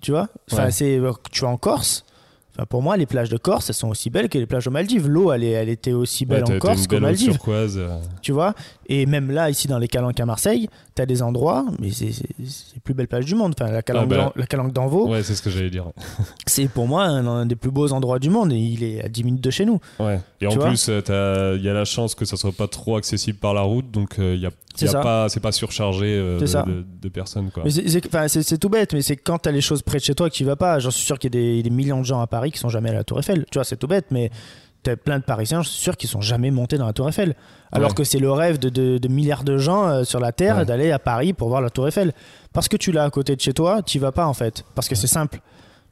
Tu vois enfin, ouais. c'est, tu vas en Corse. Enfin, pour moi, les plages de Corse, elles sont aussi belles que les plages aux Maldives. L'eau, elle, est, elle était aussi belle ouais, en Corse qu'aux Maldives. Tu vois ? Et même là, ici, dans les Calanques à Marseille, t'as des endroits, mais c'est, c'est, c'est les plus belles plages du monde. Enfin, la Calanque, ah bah, la Calanque d'Anvaux. Ouais, c'est ce que j'allais dire. C'est pour moi un, un des plus beaux endroits du monde et il est à dix minutes de chez nous. Ouais. Et tu en plus, il y a la chance que ça soit pas trop accessible par la route, donc il y a, c'est, y a pas, c'est pas surchargé euh, de, de, de personnes, quoi. Mais c'est, c'est, c'est, c'est tout bête, mais c'est quand t'as les choses près de chez toi que tu vas pas. J'en suis sûr qu'il y a des, des millions de gens à Paris qui sont jamais à la Tour Eiffel. Tu vois, c'est tout bête, mais t'as plein de Parisiens, je suis sûr, qui sont jamais montés dans la Tour Eiffel. Alors ouais. que c'est le rêve de, de, de milliards de gens euh, sur la Terre ouais. d'aller à Paris pour voir la Tour Eiffel. Parce que tu l'as à côté de chez toi, t'y vas pas en fait. Parce que ouais. c'est simple.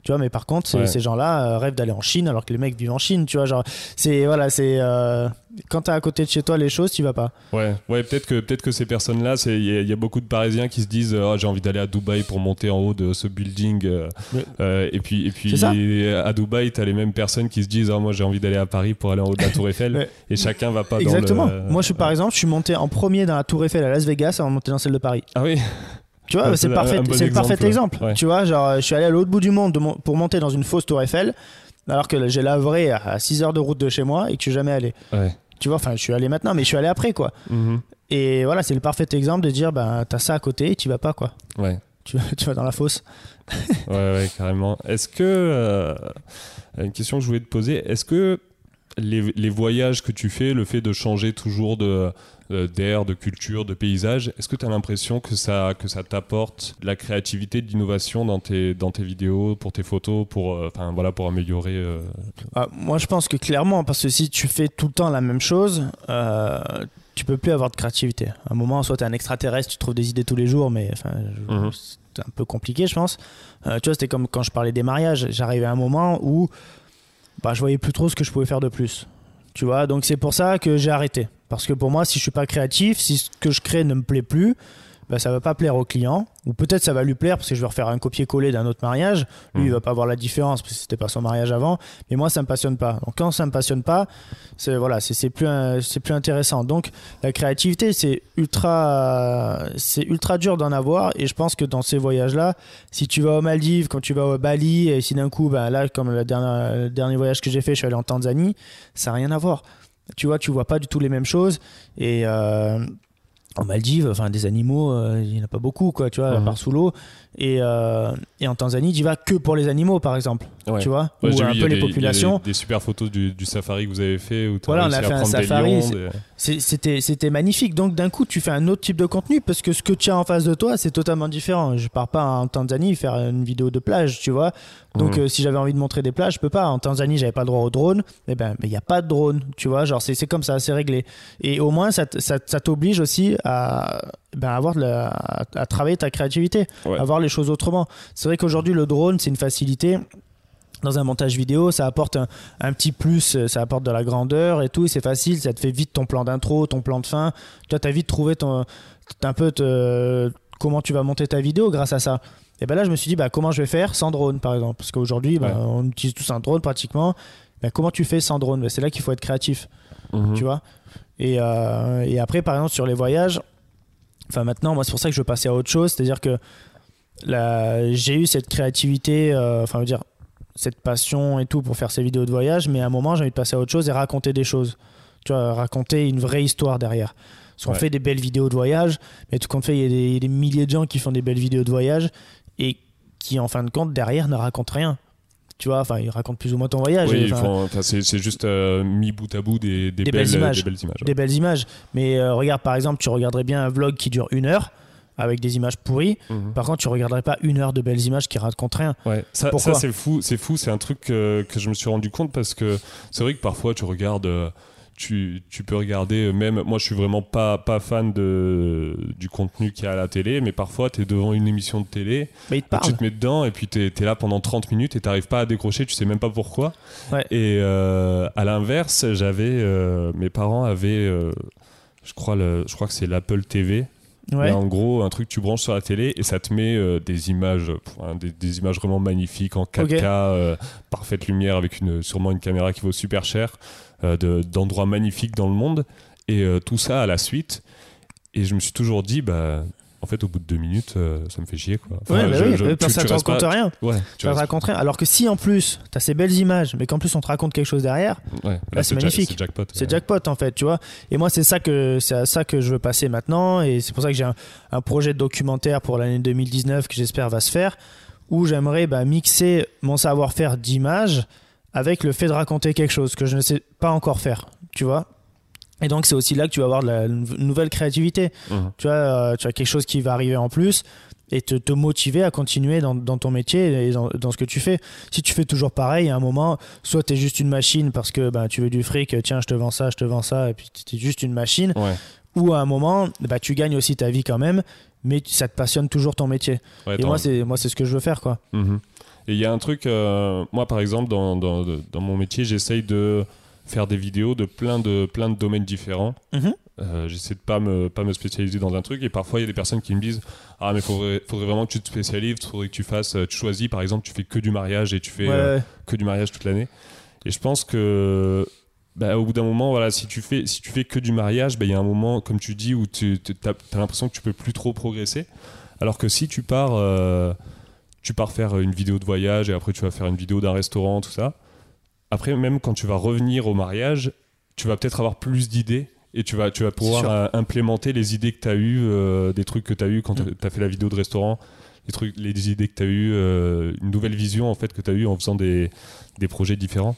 Tu vois, mais par contre, ouais. ces gens-là euh, rêvent d'aller en Chine alors que les mecs vivent en Chine. Tu vois, genre, c'est voilà, c'est euh, quand t'as à côté de chez toi les choses, t'y vas pas. Ouais, ouais, peut-être que peut-être que ces personnes-là, c'est il y, y a beaucoup de Parisiens qui se disent, oh, j'ai envie d'aller à Dubaï pour monter en haut de ce building. Ouais. Euh, et puis et puis et à Dubaï, t'as les mêmes personnes qui se disent, oh, moi j'ai envie d'aller à Paris pour aller en haut de la Tour Eiffel. Ouais. Et chacun va pas. Exactement. Dans le... Moi, je suis par exemple, je suis monté en premier dans la Tour Eiffel à Las Vegas avant de monter dans celle de Paris. Ah oui. Tu vois, c'est, parfait, bon c'est le parfait exemple. Ouais. Tu vois, genre, je suis allé à l'autre bout du monde de mon, pour monter dans une fausse Tour Eiffel, alors que j'ai la vraie à, à six heures de route de chez moi et que je suis jamais allé. Ouais. Tu vois, enfin, je suis allé maintenant, mais je suis allé après, quoi. Mm-hmm. Et voilà, c'est le parfait exemple de dire, ben, t'as ça à côté et t'y vas pas, quoi. Ouais. Tu, tu vas dans la fosse. Ouais, ouais, carrément. Est-ce que, euh, une question que je voulais te poser, est-ce que les, les voyages que tu fais, le fait de changer toujours de... d'air, de culture, de paysage. Est-ce que tu as l'impression que ça, que ça t'apporte de la créativité, de l'innovation dans tes, dans tes vidéos, pour tes photos, pour, euh, enfin, voilà, pour améliorer euh... ah, moi, je pense que clairement, parce que si tu fais tout le temps la même chose, euh, tu peux plus avoir de créativité. À un moment, soit tu es un extraterrestre, tu trouves des idées tous les jours, mais enfin, je, mmh. c'est un peu compliqué, je pense. Euh, tu vois, c'était comme quand je parlais des mariages. J'arrivais à un moment où bah, je voyais plus trop ce que je pouvais faire de plus. Tu vois, donc c'est pour ça que j'ai arrêté. Parce que pour moi, si je suis pas créatif, si ce que je crée ne me plaît plus, bah ça va pas plaire au client. Ou peut-être ça va lui plaire parce que je vais refaire un copier-coller d'un autre mariage. Lui, mmh. il va pas voir la différence parce que c'était pas son mariage avant. Mais moi, ça me passionne pas. Donc quand ça me passionne pas, c'est voilà, c'est, c'est plus un, c'est plus intéressant. Donc la créativité, c'est ultra, c'est ultra dur d'en avoir. Et je pense que dans ces voyages-là, si tu vas aux Maldives, quand tu vas au Bali, et si d'un coup, bah là, comme le dernier, le dernier voyage que j'ai fait, je suis allé en Tanzanie, ça a rien à voir. Tu vois, tu vois pas du tout les mêmes choses. Et euh, en Maldives, enfin, des animaux, euh, il n'y en a pas beaucoup, quoi, tu vois, mmh. à part sous l'eau. Et, euh, et en Tanzanie, tu vas que pour les animaux, par exemple. Ouais. Tu vois, ouais, ou un vu, peu les des, populations. Des, des super photos du, du safari que vous avez fait. Où voilà, on a fait un safari. Lions, des... c'est, c'était, c'était magnifique. Donc, d'un coup, tu fais un autre type de contenu parce que ce que tu as en face de toi, c'est totalement différent. Je pars pas en Tanzanie faire une vidéo de plage, tu vois. Donc, mmh. euh, si j'avais envie de montrer des plages, je peux pas. En Tanzanie, j'avais pas le droit au drone. Eh ben, mais il n'y a pas de drone, tu vois. Genre, c'est, c'est comme ça, c'est réglé. Et au moins, ça, ça, ça t'oblige aussi à. Ben avoir de la, à, à travailler ta créativité, ouais. à voir les choses autrement. C'est vrai qu'aujourd'hui, le drone, c'est une facilité. Dans un montage vidéo, ça apporte un, un petit plus, ça apporte de la grandeur et tout, et c'est facile, ça te fait vite ton plan d'intro, ton plan de fin. Tu as vite trouvé ton, un peu te, comment tu vas monter ta vidéo grâce à ça. Et ben là, je me suis dit, ben, comment je vais faire sans drone, par exemple. Parce qu'aujourd'hui, ben, ouais. on utilise tous un drone pratiquement. Ben, comment tu fais sans drone, ben, c'est là qu'il faut être créatif. Mmh. Tu vois et, euh, et après, par exemple, sur les voyages, enfin, maintenant, moi, c'est pour ça que je veux passer à autre chose. C'est-à-dire que là, j'ai eu cette créativité, euh, enfin, je veux dire, cette passion et tout pour faire ces vidéos de voyage, mais à un moment j'ai envie de passer à autre chose et raconter des choses, tu vois, raconter une vraie histoire derrière. Parce qu'on ouais. fait des belles vidéos de voyage, mais tout compte fait, il y a des, des milliers de gens qui font des belles vidéos de voyage et qui en fin de compte derrière ne racontent rien. Tu vois, enfin, ils racontent plus ou moins ton voyage. Oui, et, enfin, enfin, c'est, c'est juste euh, mis bout à bout des, des, des, belles, belles, images, des belles images. Ouais. Des belles images. Mais euh, regarde, par exemple, tu regarderais bien un vlog qui dure une heure avec des images pourries. Mm-hmm. Par contre, tu regarderais pas une heure de belles images qui racontent rien. Ouais. Ça, Pourquoi ça c'est fou. C'est fou. C'est un truc que, que je me suis rendu compte parce que c'est vrai que parfois tu regardes. Euh, Tu, tu peux regarder, même moi je suis vraiment pas, pas fan de, du contenu qu'il y a à la télé, mais parfois tu es devant une émission de télé, bah, il te parle. Tu te mets dedans et puis tu es là pendant trente minutes et tu n'arrives pas à décrocher, tu sais même pas pourquoi. Ouais. Et euh, à l'inverse, j'avais, euh, mes parents avaient, euh, je, crois le, je crois que c'est l'Apple T V. Ouais. Mais en gros, un truc que tu branches sur la télé et ça te met euh, des images, hein, des, des images vraiment magnifiques en quatre K, okay. euh, parfaite lumière avec une, sûrement une caméra qui vaut super cher, euh, de, d'endroits magnifiques dans le monde et euh, tout ça à la suite. Et je me suis toujours dit, bah, en fait, au bout de deux minutes, euh, ça me fait chier, quoi. Enfin, ouais, bah je, oui, je, parce que ça te raconte rien. Tu, ouais, tu ça te raconte rien. Alors que si en plus, t'as ces belles images, mais qu'en plus on te raconte quelque chose derrière, ouais, là, là, c'est, c'est magnifique. Ja- c'est jackpot. C'est ouais. jackpot en fait, tu vois. Et moi, c'est ça que c'est à ça que je veux passer maintenant, et c'est pour ça que j'ai un, un projet de documentaire pour l'année deux mille dix-neuf que j'espère va se faire, où j'aimerais bah, mixer mon savoir-faire d'images avec le fait de raconter quelque chose que je ne sais pas encore faire, tu vois. Et donc, c'est aussi là que tu vas avoir de la nouvelle créativité. Mmh. Tu vois, euh, tu as quelque chose qui va arriver en plus et te, te motiver à continuer dans, dans ton métier et dans, dans ce que tu fais. Si tu fais toujours pareil, à un moment, soit tu es juste une machine parce que bah, tu veux du fric, tiens, je te vends ça, je te vends ça, et puis tu es juste une machine. Ouais. Ou à un moment, bah, tu gagnes aussi ta vie quand même, mais ça te passionne toujours ton métier. Ouais, et moi c'est, moi, c'est ce que je veux faire, quoi. Mmh. Et il y a un truc, euh, moi, par exemple, dans, dans, dans mon métier, j'essaye de... faire des vidéos de plein de, plein de domaines différents. Mmh. Euh, j'essaie de pas me, pas me spécialiser dans un truc. Et parfois, il y a des personnes qui me disent « Ah, mais il faudrait, faudrait vraiment que tu te spécialises, il faudrait que tu fasses... Tu choisis, par exemple, tu fais que du mariage et tu fais ouais. euh, que du mariage toute l'année. » Et je pense que... Bah, au bout d'un moment, voilà, si tu fais, si tu fais que du mariage, bah, y a un moment, comme tu dis, où tu as l'impression que tu peux plus trop progresser. Alors que si tu pars, euh, tu pars faire une vidéo de voyage et après tu vas faire une vidéo d'un restaurant, tout ça... Après, même quand tu vas revenir au mariage, tu vas peut-être avoir plus d'idées et tu vas, tu vas pouvoir euh, implémenter les idées que tu as eues, euh, des trucs que tu as eues quand mmh. tu as fait la vidéo de restaurant, les, trucs, les idées que tu as eues, euh, une nouvelle vision en fait, que tu as eue en faisant des, des projets différents.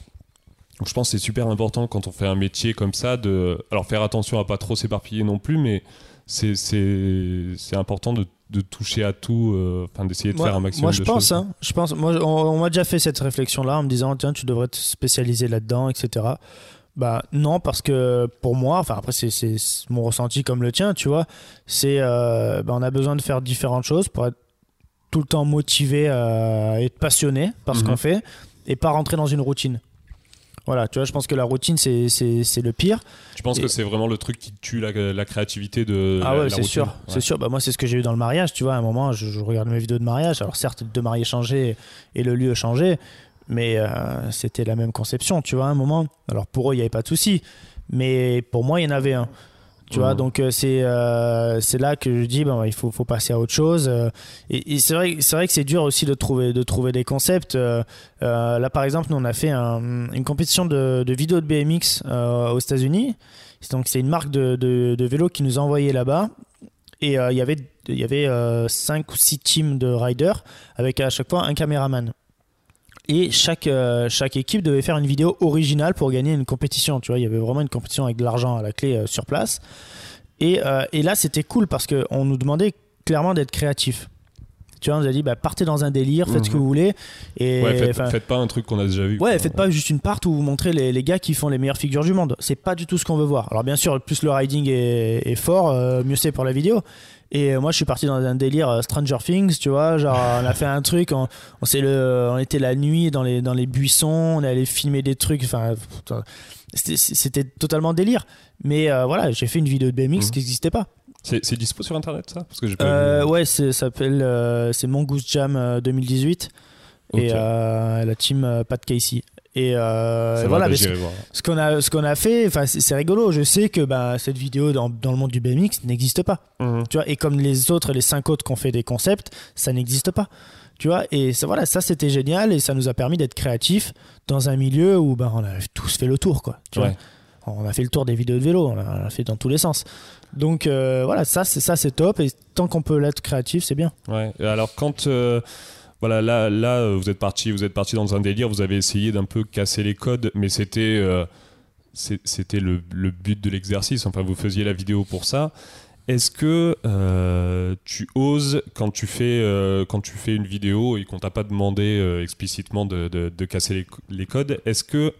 Donc, je pense que c'est super important quand on fait un métier comme ça de, alors faire attention à pas trop s'éparpiller non plus, mais c'est, c'est, c'est important de de toucher à tout, euh, enfin d'essayer de moi, faire un maximum moi, de choses. Moi, je pense, hein, je pense. Moi, on, on m'a déjà fait cette réflexion-là en me disant tiens, tu devrais te spécialiser là-dedans, et cetera. Bah non, parce que pour moi, enfin après c'est, c'est, c'est mon ressenti comme le tien, tu vois. C'est, euh, bah, on a besoin de faire différentes choses pour être tout le temps motivé euh, et passionné par ce mmh. qu'on fait et pas rentrer dans une routine. Voilà, tu vois, je pense que la routine, c'est, c'est, c'est le pire. Tu penses et... que c'est vraiment le truc qui tue la, la créativité de ah la, ouais, la c'est routine sûr, ouais. c'est sûr. Bah, moi, c'est ce que j'ai eu dans le mariage, tu vois. À un moment, je, je regarde mes vidéos de mariage. Alors, certes, deux mariés changeaient et le lieu changeait, mais euh, c'était la même conception, tu vois, à un moment. Alors, pour eux, il n'y avait pas de souci, mais pour moi, il y en avait un. Tu mmh. vois, donc euh, c'est, euh, c'est là que je dis ben, il faut, faut passer à autre chose. Euh, et et c'est, vrai, c'est vrai que c'est dur aussi de trouver, de trouver des concepts. Euh, euh, là, par exemple, nous, on a fait un, une compétition de, de vidéos de B M X euh, aux États-Unis. Donc, c'est une marque de, de, de vélo qui nous a envoyés là-bas. Et euh, il y avait, il y avait euh, cinq ou six teams de riders avec à chaque fois un caméraman. Et chaque, euh, chaque équipe devait faire une vidéo originale pour gagner une compétition. Tu vois, il y avait vraiment une compétition avec de l'argent à la clé euh, sur place. Et, euh, et là, c'était cool parce qu'on nous demandait clairement d'être créatifs. Tu vois, on nous a dit bah, partez dans un délire, faites mmh. ce que vous voulez. Et, ouais, faites, faites pas un truc qu'on a déjà vu. Ouais, quoi. Faites pas juste une part où vous montrez les, les gars qui font les meilleures figures du monde. C'est pas du tout ce qu'on veut voir. Alors, bien sûr, plus le riding est, est fort, euh, mieux c'est pour la vidéo. Et moi, je suis parti dans un délire Stranger Things, tu vois. Genre, on a fait un truc, on, on, s'est le, on était la nuit dans les, dans les buissons, on allait filmer des trucs. Enfin, c'était, c'était totalement délire. Mais euh, voilà, j'ai fait une vidéo de B M X mmh. qui n'existait pas. C'est, c'est dispo sur internet, ça parce que j'ai pas euh, Ouais, c'est, ça s'appelle euh, c'est Mon Goose Jam deux mille dix-huit. Okay. Et euh, la team euh, Pat Casey. Et euh, et voilà, mais ce, ce qu'on a, ce qu'on a fait, enfin, c'est, c'est rigolo. Je sais que bah, cette vidéo dans, dans le monde du B M X n'existe pas. Mmh. Tu vois, et comme les autres, les cinq autres qui ont fait des concepts, ça n'existe pas. Tu vois, et ça, voilà, ça c'était génial et ça nous a permis d'être créatifs dans un milieu où ben, on a tous fait le tour, quoi. Tu ouais. vois, on a fait le tour des vidéos de vélo, on l'a fait dans tous les sens. Donc euh, voilà, ça c'est, ça c'est top, et tant qu'on peut l'être créatif, c'est bien. Ouais. Et alors quand euh, voilà, là, là vous êtes parti, vous êtes parti dans un délire, vous avez essayé d'un peu casser les codes, mais c'était euh, c'est, c'était le, le but de l'exercice. Enfin, vous faisiez la vidéo pour ça. Est-ce que euh, tu oses quand tu fais euh, quand tu fais une vidéo et qu'on t'a pas demandé euh, explicitement de, de, de casser les, les codes, est-ce que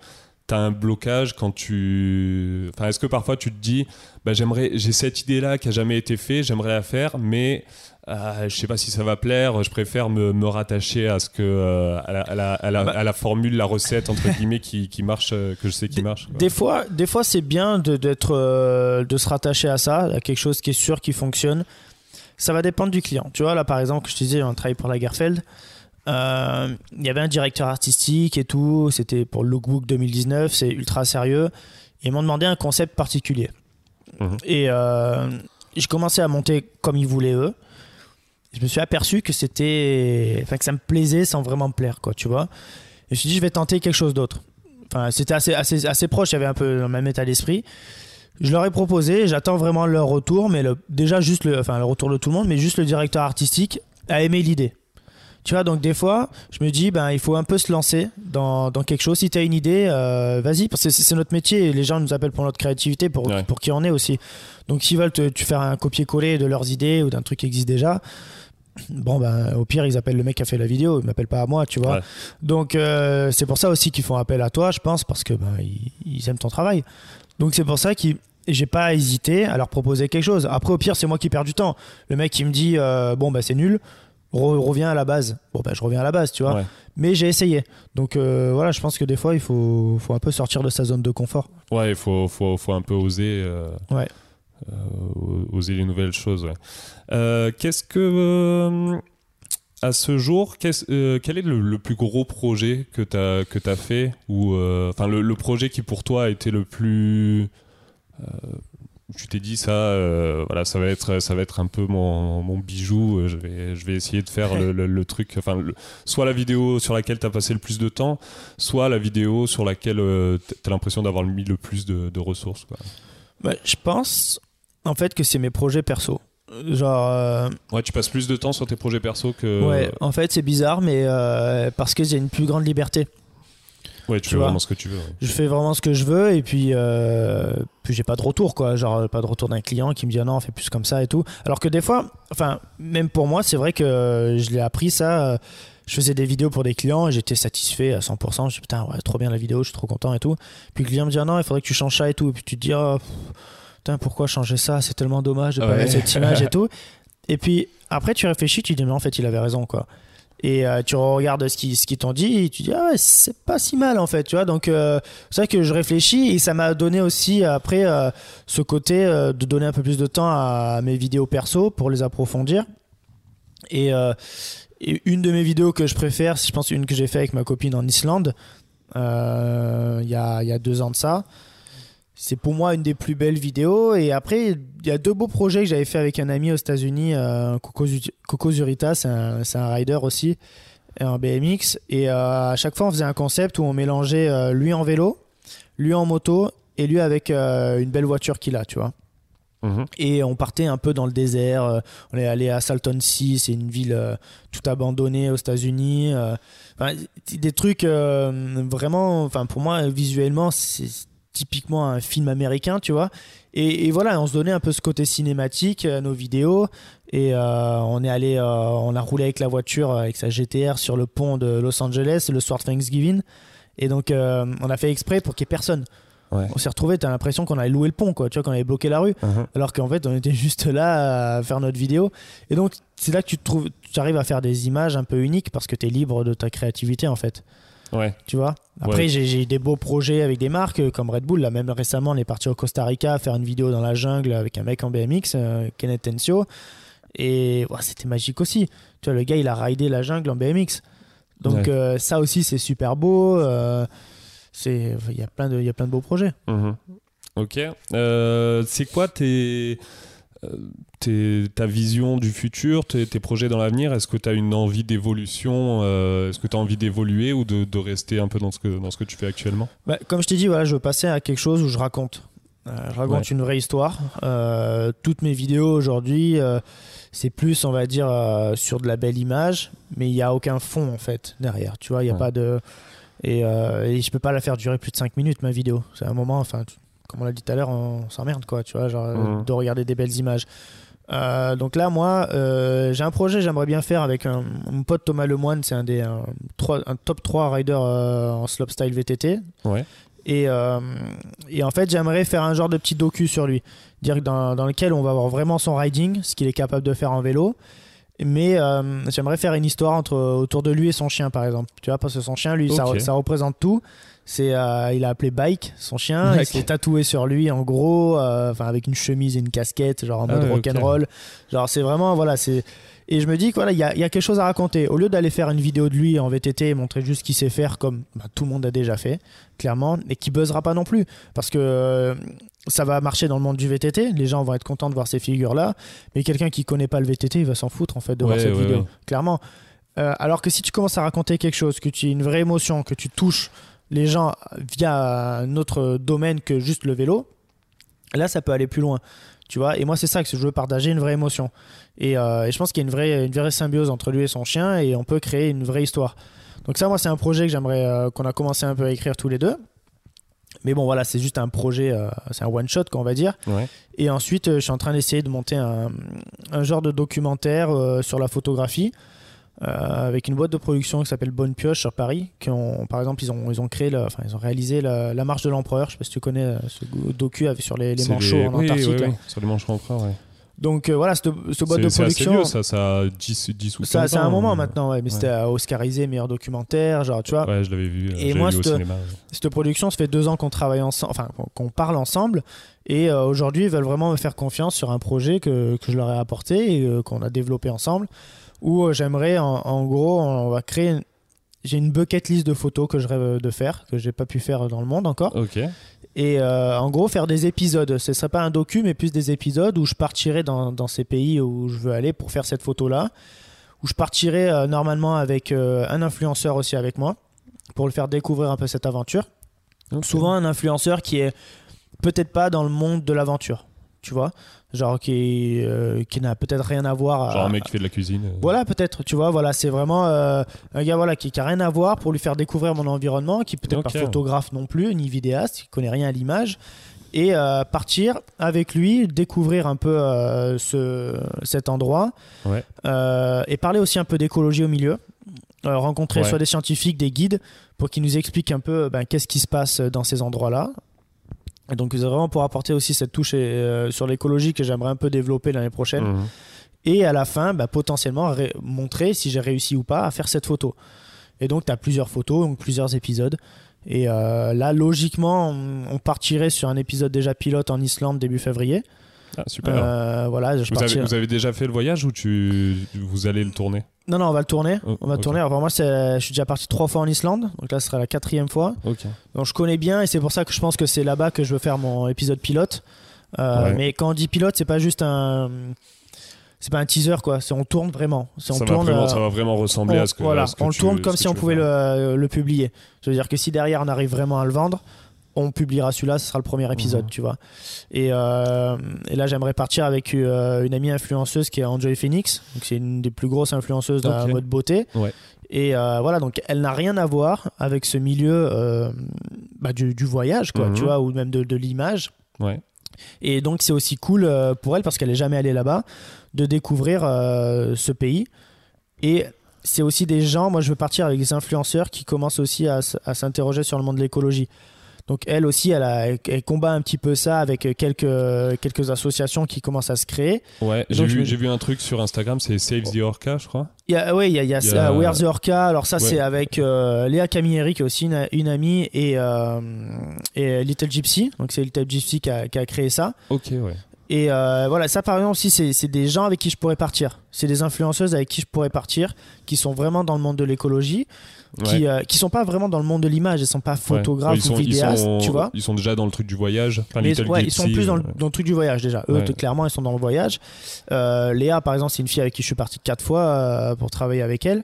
t'as un blocage quand tu... Enfin, est-ce que parfois tu te dis bah, j'aimerais, j'ai cette idée-là qui n'a jamais été faite, j'aimerais la faire, mais euh, je ne sais pas si ça va plaire, je préfère me, me rattacher à, ce que, euh, à, la, à, la, à, la, à la formule, la recette, entre guillemets, qui, qui marche, que je sais qui marche. Quoi. Des fois, des fois c'est bien de, d'être, euh, de se rattacher à ça, à quelque chose qui est sûr, qui fonctionne. Ça va dépendre du client. Tu vois, là, par exemple, je te disais, on travaille pour Lagerfeld. Il euh, y avait un directeur artistique et tout, c'était pour le lookbook deux mille dix-neuf, c'est ultra sérieux, et ils m'ont demandé un concept particulier. Mmh. Et euh, je commençais à monter comme ils voulaient eux. Je me suis aperçu que c'était, enfin que ça me plaisait sans vraiment me plaire, quoi, tu vois. Et je me suis dit je vais tenter quelque chose d'autre. Enfin, c'était assez assez assez proche, il y avait un peu le même état d'esprit. Je leur ai proposé, j'attends vraiment leur retour, mais le, déjà juste le, enfin le retour de tout le monde, mais juste le directeur artistique a aimé l'idée. Tu vois, donc des fois, je me dis, ben, il faut un peu se lancer dans, dans quelque chose. Si tu as une idée, euh, vas-y, parce que c'est, c'est notre métier. Les gens nous appellent pour notre créativité, pour, ouais. pour qui on est aussi. Donc, s'ils veulent te, te faire un copier-coller de leurs idées ou d'un truc qui existe déjà, bon, ben, au pire, ils appellent le mec qui a fait la vidéo. Ils m'appellent pas à moi, tu vois. Ouais. Donc, euh, c'est pour ça aussi qu'ils font appel à toi, je pense, parce que ben, ils, ils aiment ton travail. Donc, c'est pour ça qu'ils... Et j'ai pas hésité à leur proposer quelque chose. Après, au pire, c'est moi qui perds du temps. Le mec, il me dit, euh, bon, ben, c'est nul. Reviens à la base. Bon ben je reviens à la base, tu vois. Ouais. Mais j'ai essayé. Donc euh, voilà, je pense que des fois il faut, faut un peu sortir de sa zone de confort. Ouais, il faut, faut, faut un peu oser. Euh, ouais. Euh, oser les nouvelles choses. Ouais. Euh, qu'est-ce que euh, à ce jour, euh, quel est le, le plus gros projet que t'as que t'as fait ou enfin euh, le, le projet qui pour toi a été le plus euh, tu t'es dit ça, euh, voilà, ça va être, ça va être un peu mon, mon bijou. Euh, je vais, je vais essayer de faire le, le, le truc. Enfin, le, soit la vidéo sur laquelle t'as passé le plus de temps, soit la vidéo sur laquelle euh, t'as l'impression d'avoir mis le plus de, de ressources. Quoi. Bah, je pense, en fait, que c'est mes projets perso. Genre. Euh... Ouais, tu passes plus de temps sur tes projets perso que. Ouais, en fait, c'est bizarre, mais euh, parce que j'ai une plus grande liberté. Ouais, tu, tu fais vois, vraiment ce que tu veux. Ouais. Je fais vraiment ce que je veux et puis, euh, puis j'ai pas de retour, quoi. Genre, pas de retour d'un client qui me dit ah non, on fait plus comme ça et tout. Alors que des fois, enfin, même pour moi, c'est vrai que je l'ai appris ça. Je faisais des vidéos pour des clients et j'étais satisfait à cent pour cent. Je dis putain, ouais, trop bien la vidéo, je suis trop content et tout. Puis le client me dit ah non, il faudrait que tu changes ça et tout. Et puis tu te dis oh, putain, pourquoi changer ça ? C'est tellement dommage de pas ouais. mettre cette image et tout. Et puis après, tu réfléchis, tu te dis mais en fait, il avait raison, quoi. Et euh, tu regardes ce qu'ils ce qui t'ont dit et tu dis ah ouais, c'est pas si mal en fait, tu vois. Donc euh, c'est vrai que je réfléchis et ça m'a donné aussi après euh, ce côté euh, de donner un peu plus de temps à mes vidéos perso pour les approfondir. Et, euh, et une de mes vidéos que je préfère, je pense une que j'ai fait avec ma copine en Islande il euh, y, a, y a deux ans de ça. C'est pour moi une des plus belles vidéos. Et après, il y a deux beaux projets que j'avais fait avec un ami aux États-Unis, euh, Coco, Coco Zurita, c'est un, c'est un rider aussi, un B M X. Et euh, à chaque fois, on faisait un concept où on mélangeait euh, lui en vélo, lui en moto et lui avec euh, une belle voiture qu'il a, tu vois. Mmh. Et on partait un peu dans le désert. Euh, on est allé à Salton Sea, c'est une ville euh, tout abandonnée aux États-Unis. Euh, des trucs euh, vraiment, pour moi, visuellement, c'est typiquement un film américain, tu vois. Et, et voilà, on se donnait un peu ce côté cinématique à nos vidéos. Et euh, on est allé, euh, on a roulé avec la voiture, avec sa G T R sur le pont de Los Angeles, le soir de Thanksgiving. Et donc, euh, on a fait exprès pour qu'il y ait personne. Ouais. On s'est retrouvé, t'as l'impression qu'on avait loué le pont, quoi, tu vois, qu'on avait bloqué la rue. Uh-huh. Alors qu'en fait, on était juste là à faire notre vidéo. Et donc, c'est là que tu, te trouves, tu arrives à faire des images un peu uniques parce que t'es libre de ta créativité, en fait. Ouais. Tu vois, après ouais. j'ai, j'ai eu des beaux projets avec des marques comme Red Bull là, même récemment on est parti au Costa Rica faire une vidéo dans la jungle avec un mec en B M X, euh, Kenneth Tencio, et ouais, c'était magique aussi, tu vois, le gars il a raidé la jungle en B M X, donc ouais. euh, ça aussi c'est super beau, euh, c'est il y a plein de il y a plein de beaux projets. Mmh. Ok, euh, c'est quoi tes T'es, ta vision du futur, t'es, tes projets dans l'avenir, est-ce que tu as une envie d'évolution, euh, est-ce que tu as envie d'évoluer ou de, de rester un peu dans ce que, dans ce que tu fais actuellement? Bah, comme je t'ai dit, voilà, je veux passer à quelque chose où je raconte. Euh, je raconte ouais. une vraie histoire. Euh, toutes mes vidéos aujourd'hui, euh, c'est plus, on va dire, euh, sur de la belle image, mais il n'y a aucun fond en fait derrière. Tu vois, il n'y a ouais. pas de. Et, euh, et je ne peux pas la faire durer plus de cinq minutes, ma vidéo. C'est un moment, enfin. Tu... Comme on l'a dit tout à l'heure, on s'emmerde, quoi, tu vois, genre, mmh. de regarder des belles images. Euh, donc là, moi, euh, j'ai un projet que j'aimerais bien faire avec un, mon pote Thomas Lemoine, c'est un des un, trois, un top trois rider euh, en slopestyle V T T. Ouais. Et, euh, et en fait, j'aimerais faire un genre de petit docu sur lui, dire dans, dans lequel on va voir vraiment son riding, ce qu'il est capable de faire en vélo. Mais euh, j'aimerais faire une histoire entre, autour de lui et son chien, par exemple. Tu vois, parce que son chien, lui, okay. ça, ça représente tout. C'est, euh, il a appelé Bike, son chien. Okay. Il s'est tatoué sur lui, en gros, euh, avec une chemise et une casquette, genre en mode ah, rock'n'roll. Okay. Genre, c'est vraiment, voilà, c'est... Et je me dis qu'il voilà, y, y a quelque chose à raconter. Au lieu d'aller faire une vidéo de lui en V T T et montrer juste ce qu'il sait faire, comme bah, tout le monde a déjà fait, clairement, et qui buzzera pas non plus. Parce que... Euh, ça va marcher dans le monde du V T T, les gens vont être contents de voir ces figures-là, mais quelqu'un qui connaît pas le V T T, il va s'en foutre en fait de ouais, voir cette ouais, vidéo, ouais. clairement. Euh, alors que si tu commences à raconter quelque chose, que tu as une vraie émotion, que tu touches les gens via un autre domaine que juste le vélo, là ça peut aller plus loin, tu vois. Et moi c'est ça que je veux partager, une vraie émotion. Et, euh, et je pense qu'il y a une vraie, une vraie symbiose entre lui et son chien, et on peut créer une vraie histoire. Donc ça, moi c'est un projet que j'aimerais euh, qu'on a commencé un peu à écrire tous les deux. Mais bon, voilà, c'est juste un projet, euh, c'est un one-shot, quoi, on va dire. Ouais. Et ensuite, euh, je suis en train d'essayer de monter un, un genre de documentaire euh, sur la photographie euh, avec une boîte de production qui s'appelle Bonne Pioche sur Paris. Qui ont, par exemple, ils ont, ils ont, créé le, enfin, ils ont réalisé la, la marche de l'Empereur. Je ne sais pas si tu connais euh, ce docu sur les, les manchots les... en oui, Antarctique. Oui, oui, oui. Sur les manchots empereurs, oui. Donc euh, voilà, cette, cette boîte c'est, de production. C'est assez vieux, ça, ça a dix, dix ou quinze ça, ans. C'est un moment euh, maintenant, ouais, mais ouais. c'était euh, Oscarisé, meilleur documentaire, genre, tu vois. Ouais, je l'avais vu. Et moi, vu cette, au cinéma, ouais. cette production, ça fait deux ans qu'on travaille ensemble, enfin, qu'on parle ensemble. Et euh, aujourd'hui, ils veulent vraiment me faire confiance sur un projet que, que je leur ai apporté et euh, qu'on a développé ensemble. Où euh, j'aimerais, en, en gros, on va créer. Une... J'ai une bucket list de photos que je rêve de faire, que j'ai pas pu faire dans le monde encore. Ok. Et euh, en gros, faire des épisodes. Ce ne serait pas un docu, mais plus des épisodes où je partirais dans, dans ces pays où je veux aller pour faire cette photo-là. Où je partirais euh, normalement avec euh, un influenceur aussi avec moi pour le faire découvrir un peu cette aventure. Okay. Souvent, un influenceur qui est peut-être pas dans le monde de l'aventure, tu vois, genre qui, euh, qui n'a peut-être rien à voir. Genre à, un mec qui fait de la cuisine. Euh. Voilà, peut-être, tu vois, voilà, c'est vraiment euh, un gars voilà, qui, qui a rien à voir pour lui faire découvrir mon environnement, qui peut-être okay. pas photographe non plus, ni vidéaste, qui connaît rien à l'image, et euh, partir avec lui, découvrir un peu euh, ce, cet endroit, ouais. euh, et parler aussi un peu d'écologie au milieu, euh, rencontrer ouais. soit des scientifiques, des guides, pour qu'ils nous expliquent un peu ben, qu'est-ce qui se passe dans ces endroits-là. Et donc vraiment pour apporter aussi cette touche euh, sur l'écologie que j'aimerais un peu développer l'année prochaine. Mmh. Et à la fin, bah, potentiellement ré- montrer si j'ai réussi ou pas à faire cette photo. Et donc tu as plusieurs photos, donc plusieurs épisodes. Et euh, là, logiquement, on, on partirait sur un épisode déjà pilote en Islande début février. Ah, super. Euh, voilà, je vous, partirais... avez, vous avez déjà fait le voyage ou tu, vous allez le tourner ? Non, non, on va le tourner. Oh, on va okay. tourner. Alors, moi, c'est, je suis déjà parti trois fois en Islande. Donc là, ce sera la quatrième fois. Okay. Donc, je connais bien et c'est pour ça que je pense que c'est là-bas que je veux faire mon épisode pilote. Euh, ouais. Mais quand on dit pilote, c'est pas juste un... C'est pas un teaser, quoi. C'est, on tourne vraiment. C'est, on ça, tourne, va vraiment euh, ça va vraiment ressembler on, à ce que voilà, à ce que on le tourne comme si on pouvait le, le publier. Ça veut dire que si derrière, on arrive vraiment à le vendre, on publiera celui-là, ce sera le premier épisode, mmh. tu vois. Et, euh, et là, j'aimerais partir avec euh, une amie influenceuse qui est Enjoy Phoenix. Donc, c'est une des plus grosses influenceuses okay. dans la mode beauté. Ouais. Et euh, voilà, donc elle n'a rien à voir avec ce milieu euh, bah, du, du voyage, quoi, mmh. tu vois, ou même de, de l'image. Ouais. Et donc, c'est aussi cool euh, pour elle, parce qu'elle n'est jamais allée là-bas, de découvrir euh, ce pays. Et... c'est aussi des gens, moi, je veux partir avec des influenceurs qui commencent aussi à, à s'interroger sur le monde de l'écologie. Donc elle aussi, elle, a, elle combat un petit peu ça avec quelques, quelques associations qui commencent à se créer. Ouais, j'ai, donc, vu, j'ai vu un truc sur Instagram, c'est Save the Orca, je crois. Oui, il y a, y a, y a... Where the Orca. Alors ça, ouais. c'est avec euh, Léa Camilleri, qui est aussi une, une amie, et, euh, et Little Gypsy. Donc c'est Little Gypsy qui a, qui a créé ça. Ok, ouais. Et euh, voilà, ça par exemple aussi, c'est, c'est des gens avec qui je pourrais partir. C'est des influenceuses avec qui je pourrais partir, qui sont vraiment dans le monde de l'écologie, ouais. qui, euh, qui sont pas vraiment dans le monde de l'image. Elles sont pas photographes ouais. sont, ou vidéastes, sont, tu vois. Ils sont déjà dans le truc du voyage. Enfin, Mais, ouais, Gypsy, ils sont plus dans le, dans le truc du voyage déjà. Eux, ouais. clairement, ils sont dans le voyage. Euh, Léa, par exemple, c'est une fille avec qui je suis parti quatre fois euh, pour travailler avec elle.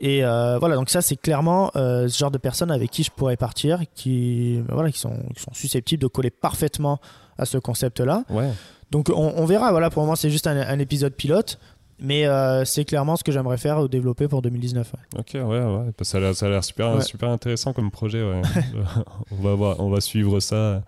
Et euh, voilà, donc ça c'est clairement euh, ce genre de personnes avec qui je pourrais partir, qui, ben voilà, qui, sont, qui sont susceptibles de coller parfaitement à ce concept-là. Ouais. Donc on, on verra, voilà, pour le moment c'est juste un, un épisode pilote, mais euh, c'est clairement ce que j'aimerais faire ou développer pour deux mille dix-neuf. Ouais. Ok, ouais, ouais, ça a l'air, ça a l'air super, ouais. super intéressant comme projet. Ouais. on, va voir, on va suivre ça.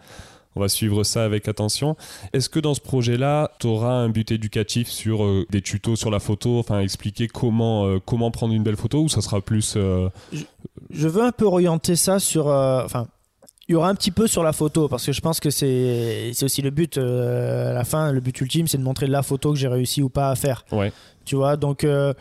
On va suivre ça avec attention. Est-ce que dans ce projet-là, tu auras un but éducatif sur euh, des tutos sur la photo, enfin expliquer comment, euh, comment prendre une belle photo, ou ça sera plus... Euh... Je, je veux un peu orienter ça sur... Enfin, euh, il y aura un petit peu sur la photo, parce que je pense que c'est, c'est aussi le but. Euh, à la fin, le but ultime, c'est de montrer la photo que j'ai réussi ou pas à faire. Ouais. Tu vois, donc... Euh,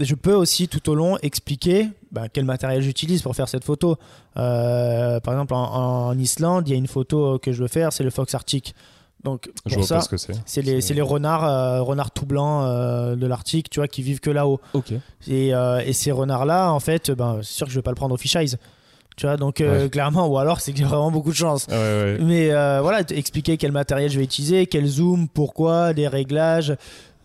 je peux aussi tout au long expliquer ben, quel matériel j'utilise pour faire cette photo. Euh, par exemple, en, en Islande, il y a une photo que je veux faire, c'est le Fox Arctique. Donc, je pour vois ça, pas ce que c'est. C'est les, c'est... C'est les renards, euh, renards tout blancs euh, de l'Arctique, tu vois, qui vivent que là-haut. Okay. Et, euh, et ces renards-là, en fait, ben, c'est sûr que je ne vais pas le prendre au fisheye. Tu vois, donc euh, ouais. clairement, ou alors c'est que j'ai vraiment beaucoup de chance. Ah ouais, ouais. Mais euh, voilà, expliquer quel matériel je vais utiliser, quel zoom, pourquoi, les réglages.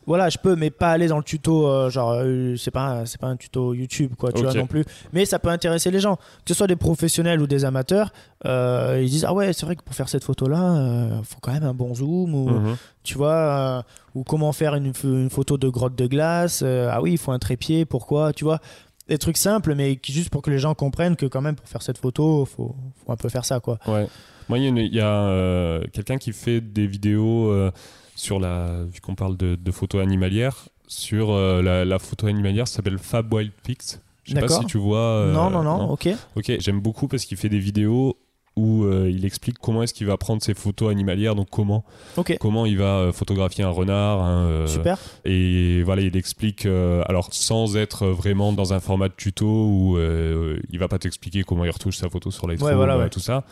Voilà, je peux, mais pas aller dans le tuto, euh, genre, euh, c'est, pas un, c'est pas un tuto YouTube, quoi, tu okay. vois, non plus. Mais ça peut intéresser les gens, que ce soit des professionnels ou des amateurs, euh, ils disent, ah ouais, c'est vrai que pour faire cette photo-là, il euh, faut quand même un bon zoom, ou, mm-hmm. tu vois, euh, ou comment faire une, une photo de grotte de glace, euh, ah oui, il faut un trépied, pourquoi, tu vois, des trucs simples, mais qui, juste pour que les gens comprennent que quand même, pour faire cette photo, il faut, faut un peu faire ça, quoi. Ouais. Moi, il y a, une, y a euh, quelqu'un qui fait des vidéos... Euh, sur la, vu qu'on parle de, de photos animalières, sur euh, la, la photo animalière, ça s'appelle Fab Wild Pics. Je sais pas si tu vois. Euh, non, non, non, non, ok. Ok, j'aime beaucoup parce qu'il fait des vidéos où euh, il explique comment est-ce qu'il va prendre ses photos animalières, donc comment, okay. comment il va photographier un renard. Hein, euh, Super. Et voilà, il explique, euh, alors sans être vraiment dans un format de tuto où euh, il va pas t'expliquer comment il retouche sa photo sur Lightroom, ouais, voilà, ouais. tout ça,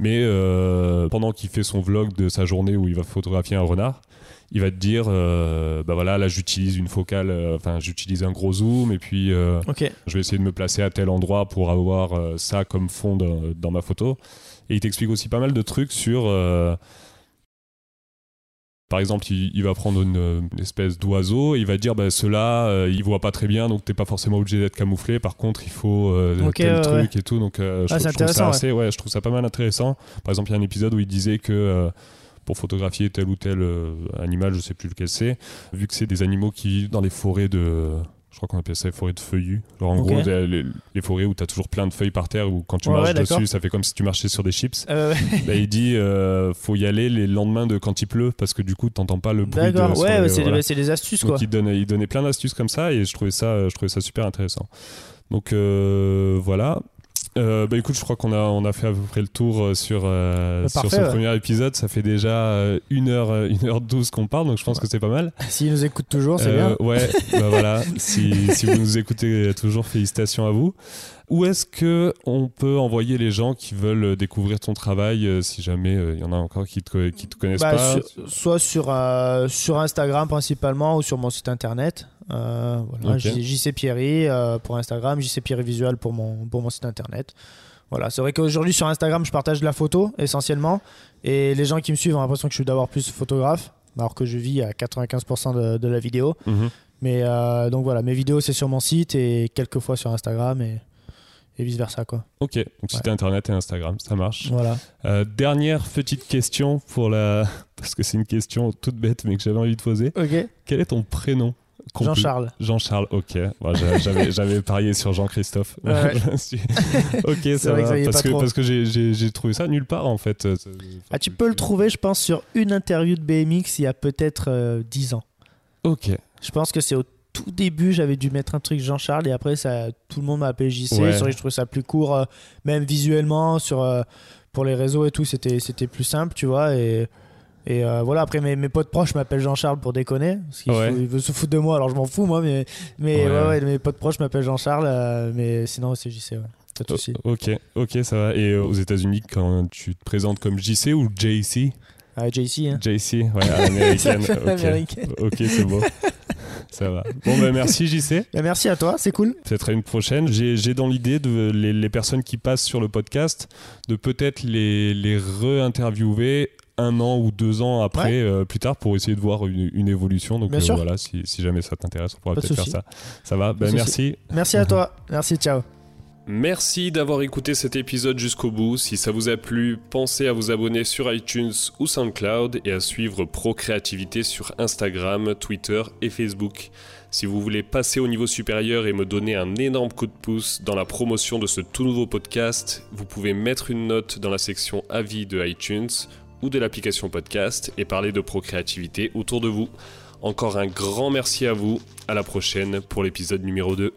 mais euh, pendant qu'il fait son vlog de sa journée où il va photographier un renard, il va te dire, euh, bah voilà, là j'utilise une focale, enfin euh, j'utilise un gros zoom et puis euh, okay. je vais essayer de me placer à tel endroit pour avoir euh, ça comme fond de, dans ma photo. Et il t'explique aussi pas mal de trucs sur... Euh, par exemple, il, il va prendre une, une espèce d'oiseau et il va dire, bah, ceux-là, euh, ils voient pas très bien, donc t'es pas forcément obligé d'être camouflé. Par contre, il faut euh, okay, tel euh, truc ouais. et tout. Donc euh, je, ah, trouve, je trouve ça assez, ouais. ouais, je trouve ça pas mal intéressant. Par exemple, il y a un épisode où il disait que... Euh, pour photographier tel ou tel euh, animal, je sais plus lequel c'est, vu que c'est des animaux qui vivent dans les forêts de... Je crois qu'on appelle ça les forêts de feuillus. Alors en okay. gros, les, les forêts où tu as toujours plein de feuilles par terre, où quand tu ouais, marches ouais, dessus, d'accord. ça fait comme si tu marchais sur des chips. Euh, ouais. Là, il dit, euh, faut y aller les lendemains de quand il pleut, parce que du coup, tu n'entends pas le bruit. D'accord, de, ouais, les, ouais c'est, voilà. c'est des astuces. Donc, quoi. Il, donne, il donnait plein d'astuces comme ça, et je trouvais ça, je trouvais ça super intéressant. Donc euh, voilà. Euh, bah écoute, je crois qu'on a, on a fait à peu près le tour sur, euh, Parfait, sur ce ouais. premier épisode. Ça fait déjà une heure douze qu'on parle, donc je pense ouais. que c'est pas mal. S'ils nous écoutent toujours, c'est euh, bien. Ouais, bah voilà. Si, si vous nous écoutez toujours, félicitations à vous. Où est-ce qu'on peut envoyer les gens qui veulent découvrir ton travail, si jamais il euh, y en a encore qui ne te, qui te connaissent bah, pas sur, soit sur, euh, sur Instagram principalement ou sur mon site internet. Euh, voilà, okay. J C. Pieri euh, pour Instagram, J C. Pieri Visual pour mon, pour mon site internet. Voilà, c'est vrai qu'aujourd'hui sur Instagram je partage de la photo essentiellement et les gens qui me suivent ont l'impression que je suis d'abord plus photographe alors que je vis à quatre-vingt-quinze pour cent de, de la vidéo. Mm-hmm. Mais euh, donc voilà, mes vidéos c'est sur mon site et quelques fois sur Instagram et, et vice versa quoi. Ok, donc ouais. site internet et Instagram, ça marche. Voilà. Euh, dernière petite question pour la... parce que c'est une question toute bête mais que j'avais envie de poser. Ok. Quel est ton prénom? Compl- Jean-Charles. Jean-Charles, ok. Bon, j'avais, j'avais parié sur Jean-Christophe. Ouais, ouais. ok, c'est ça va. Que parce, que, parce que j'ai, j'ai, j'ai trouvé ça nulle part, en fait. Ah, tu peux le trouver, je pense, sur une interview de B M X il y a peut-être euh, dix ans. Ok. Je pense que c'est au tout début, j'avais dû mettre un truc Jean-Charles et après, ça, tout le monde m'a appelé J C. Ouais. Je trouvais ça plus court, euh, même visuellement, sur, euh, pour les réseaux et tout, c'était, c'était plus simple, tu vois. Et... Et euh, voilà, après mes, mes potes proches m'appellent Jean-Charles pour déconner, parce qu'ils ouais. veulent se foutre de moi, alors je m'en fous moi, mais, mais ouais. Ouais, ouais, mes potes proches m'appellent Jean-Charles, euh, mais sinon c'est J C, ouais. Pas de souci. Ok, ok, ça va. Et euh, aux États-Unis quand tu te présentes comme J C ou J C ? Ah, J C, hein. J C, ouais, à l'américaine. Okay. ok, c'est bon. Ça va. Bon, ben bah, merci J C. Bah, merci à toi, c'est cool. Peut-être à une prochaine. J'ai, j'ai dans l'idée de les, les personnes qui passent sur le podcast, de peut-être les, les re-interviewer un an ou deux ans après, ouais. euh, plus tard, pour essayer de voir une, une évolution. Donc euh, voilà, si, si jamais ça t'intéresse, on pourra Pas peut-être souci. faire ça. Ça va, ben bah, merci. Merci à toi. Merci, ciao. Merci d'avoir écouté cet épisode jusqu'au bout. Si ça vous a plu, pensez à vous abonner sur iTunes ou SoundCloud et à suivre Procréativité sur Instagram, Twitter et Facebook. Si vous voulez passer au niveau supérieur et me donner un énorme coup de pouce dans la promotion de ce tout nouveau podcast, vous pouvez mettre une note dans la section avis de iTunes ou de l'application podcast et parler de Procréativité autour de vous. Encore un grand merci à vous. À la prochaine pour l'épisode numéro deux.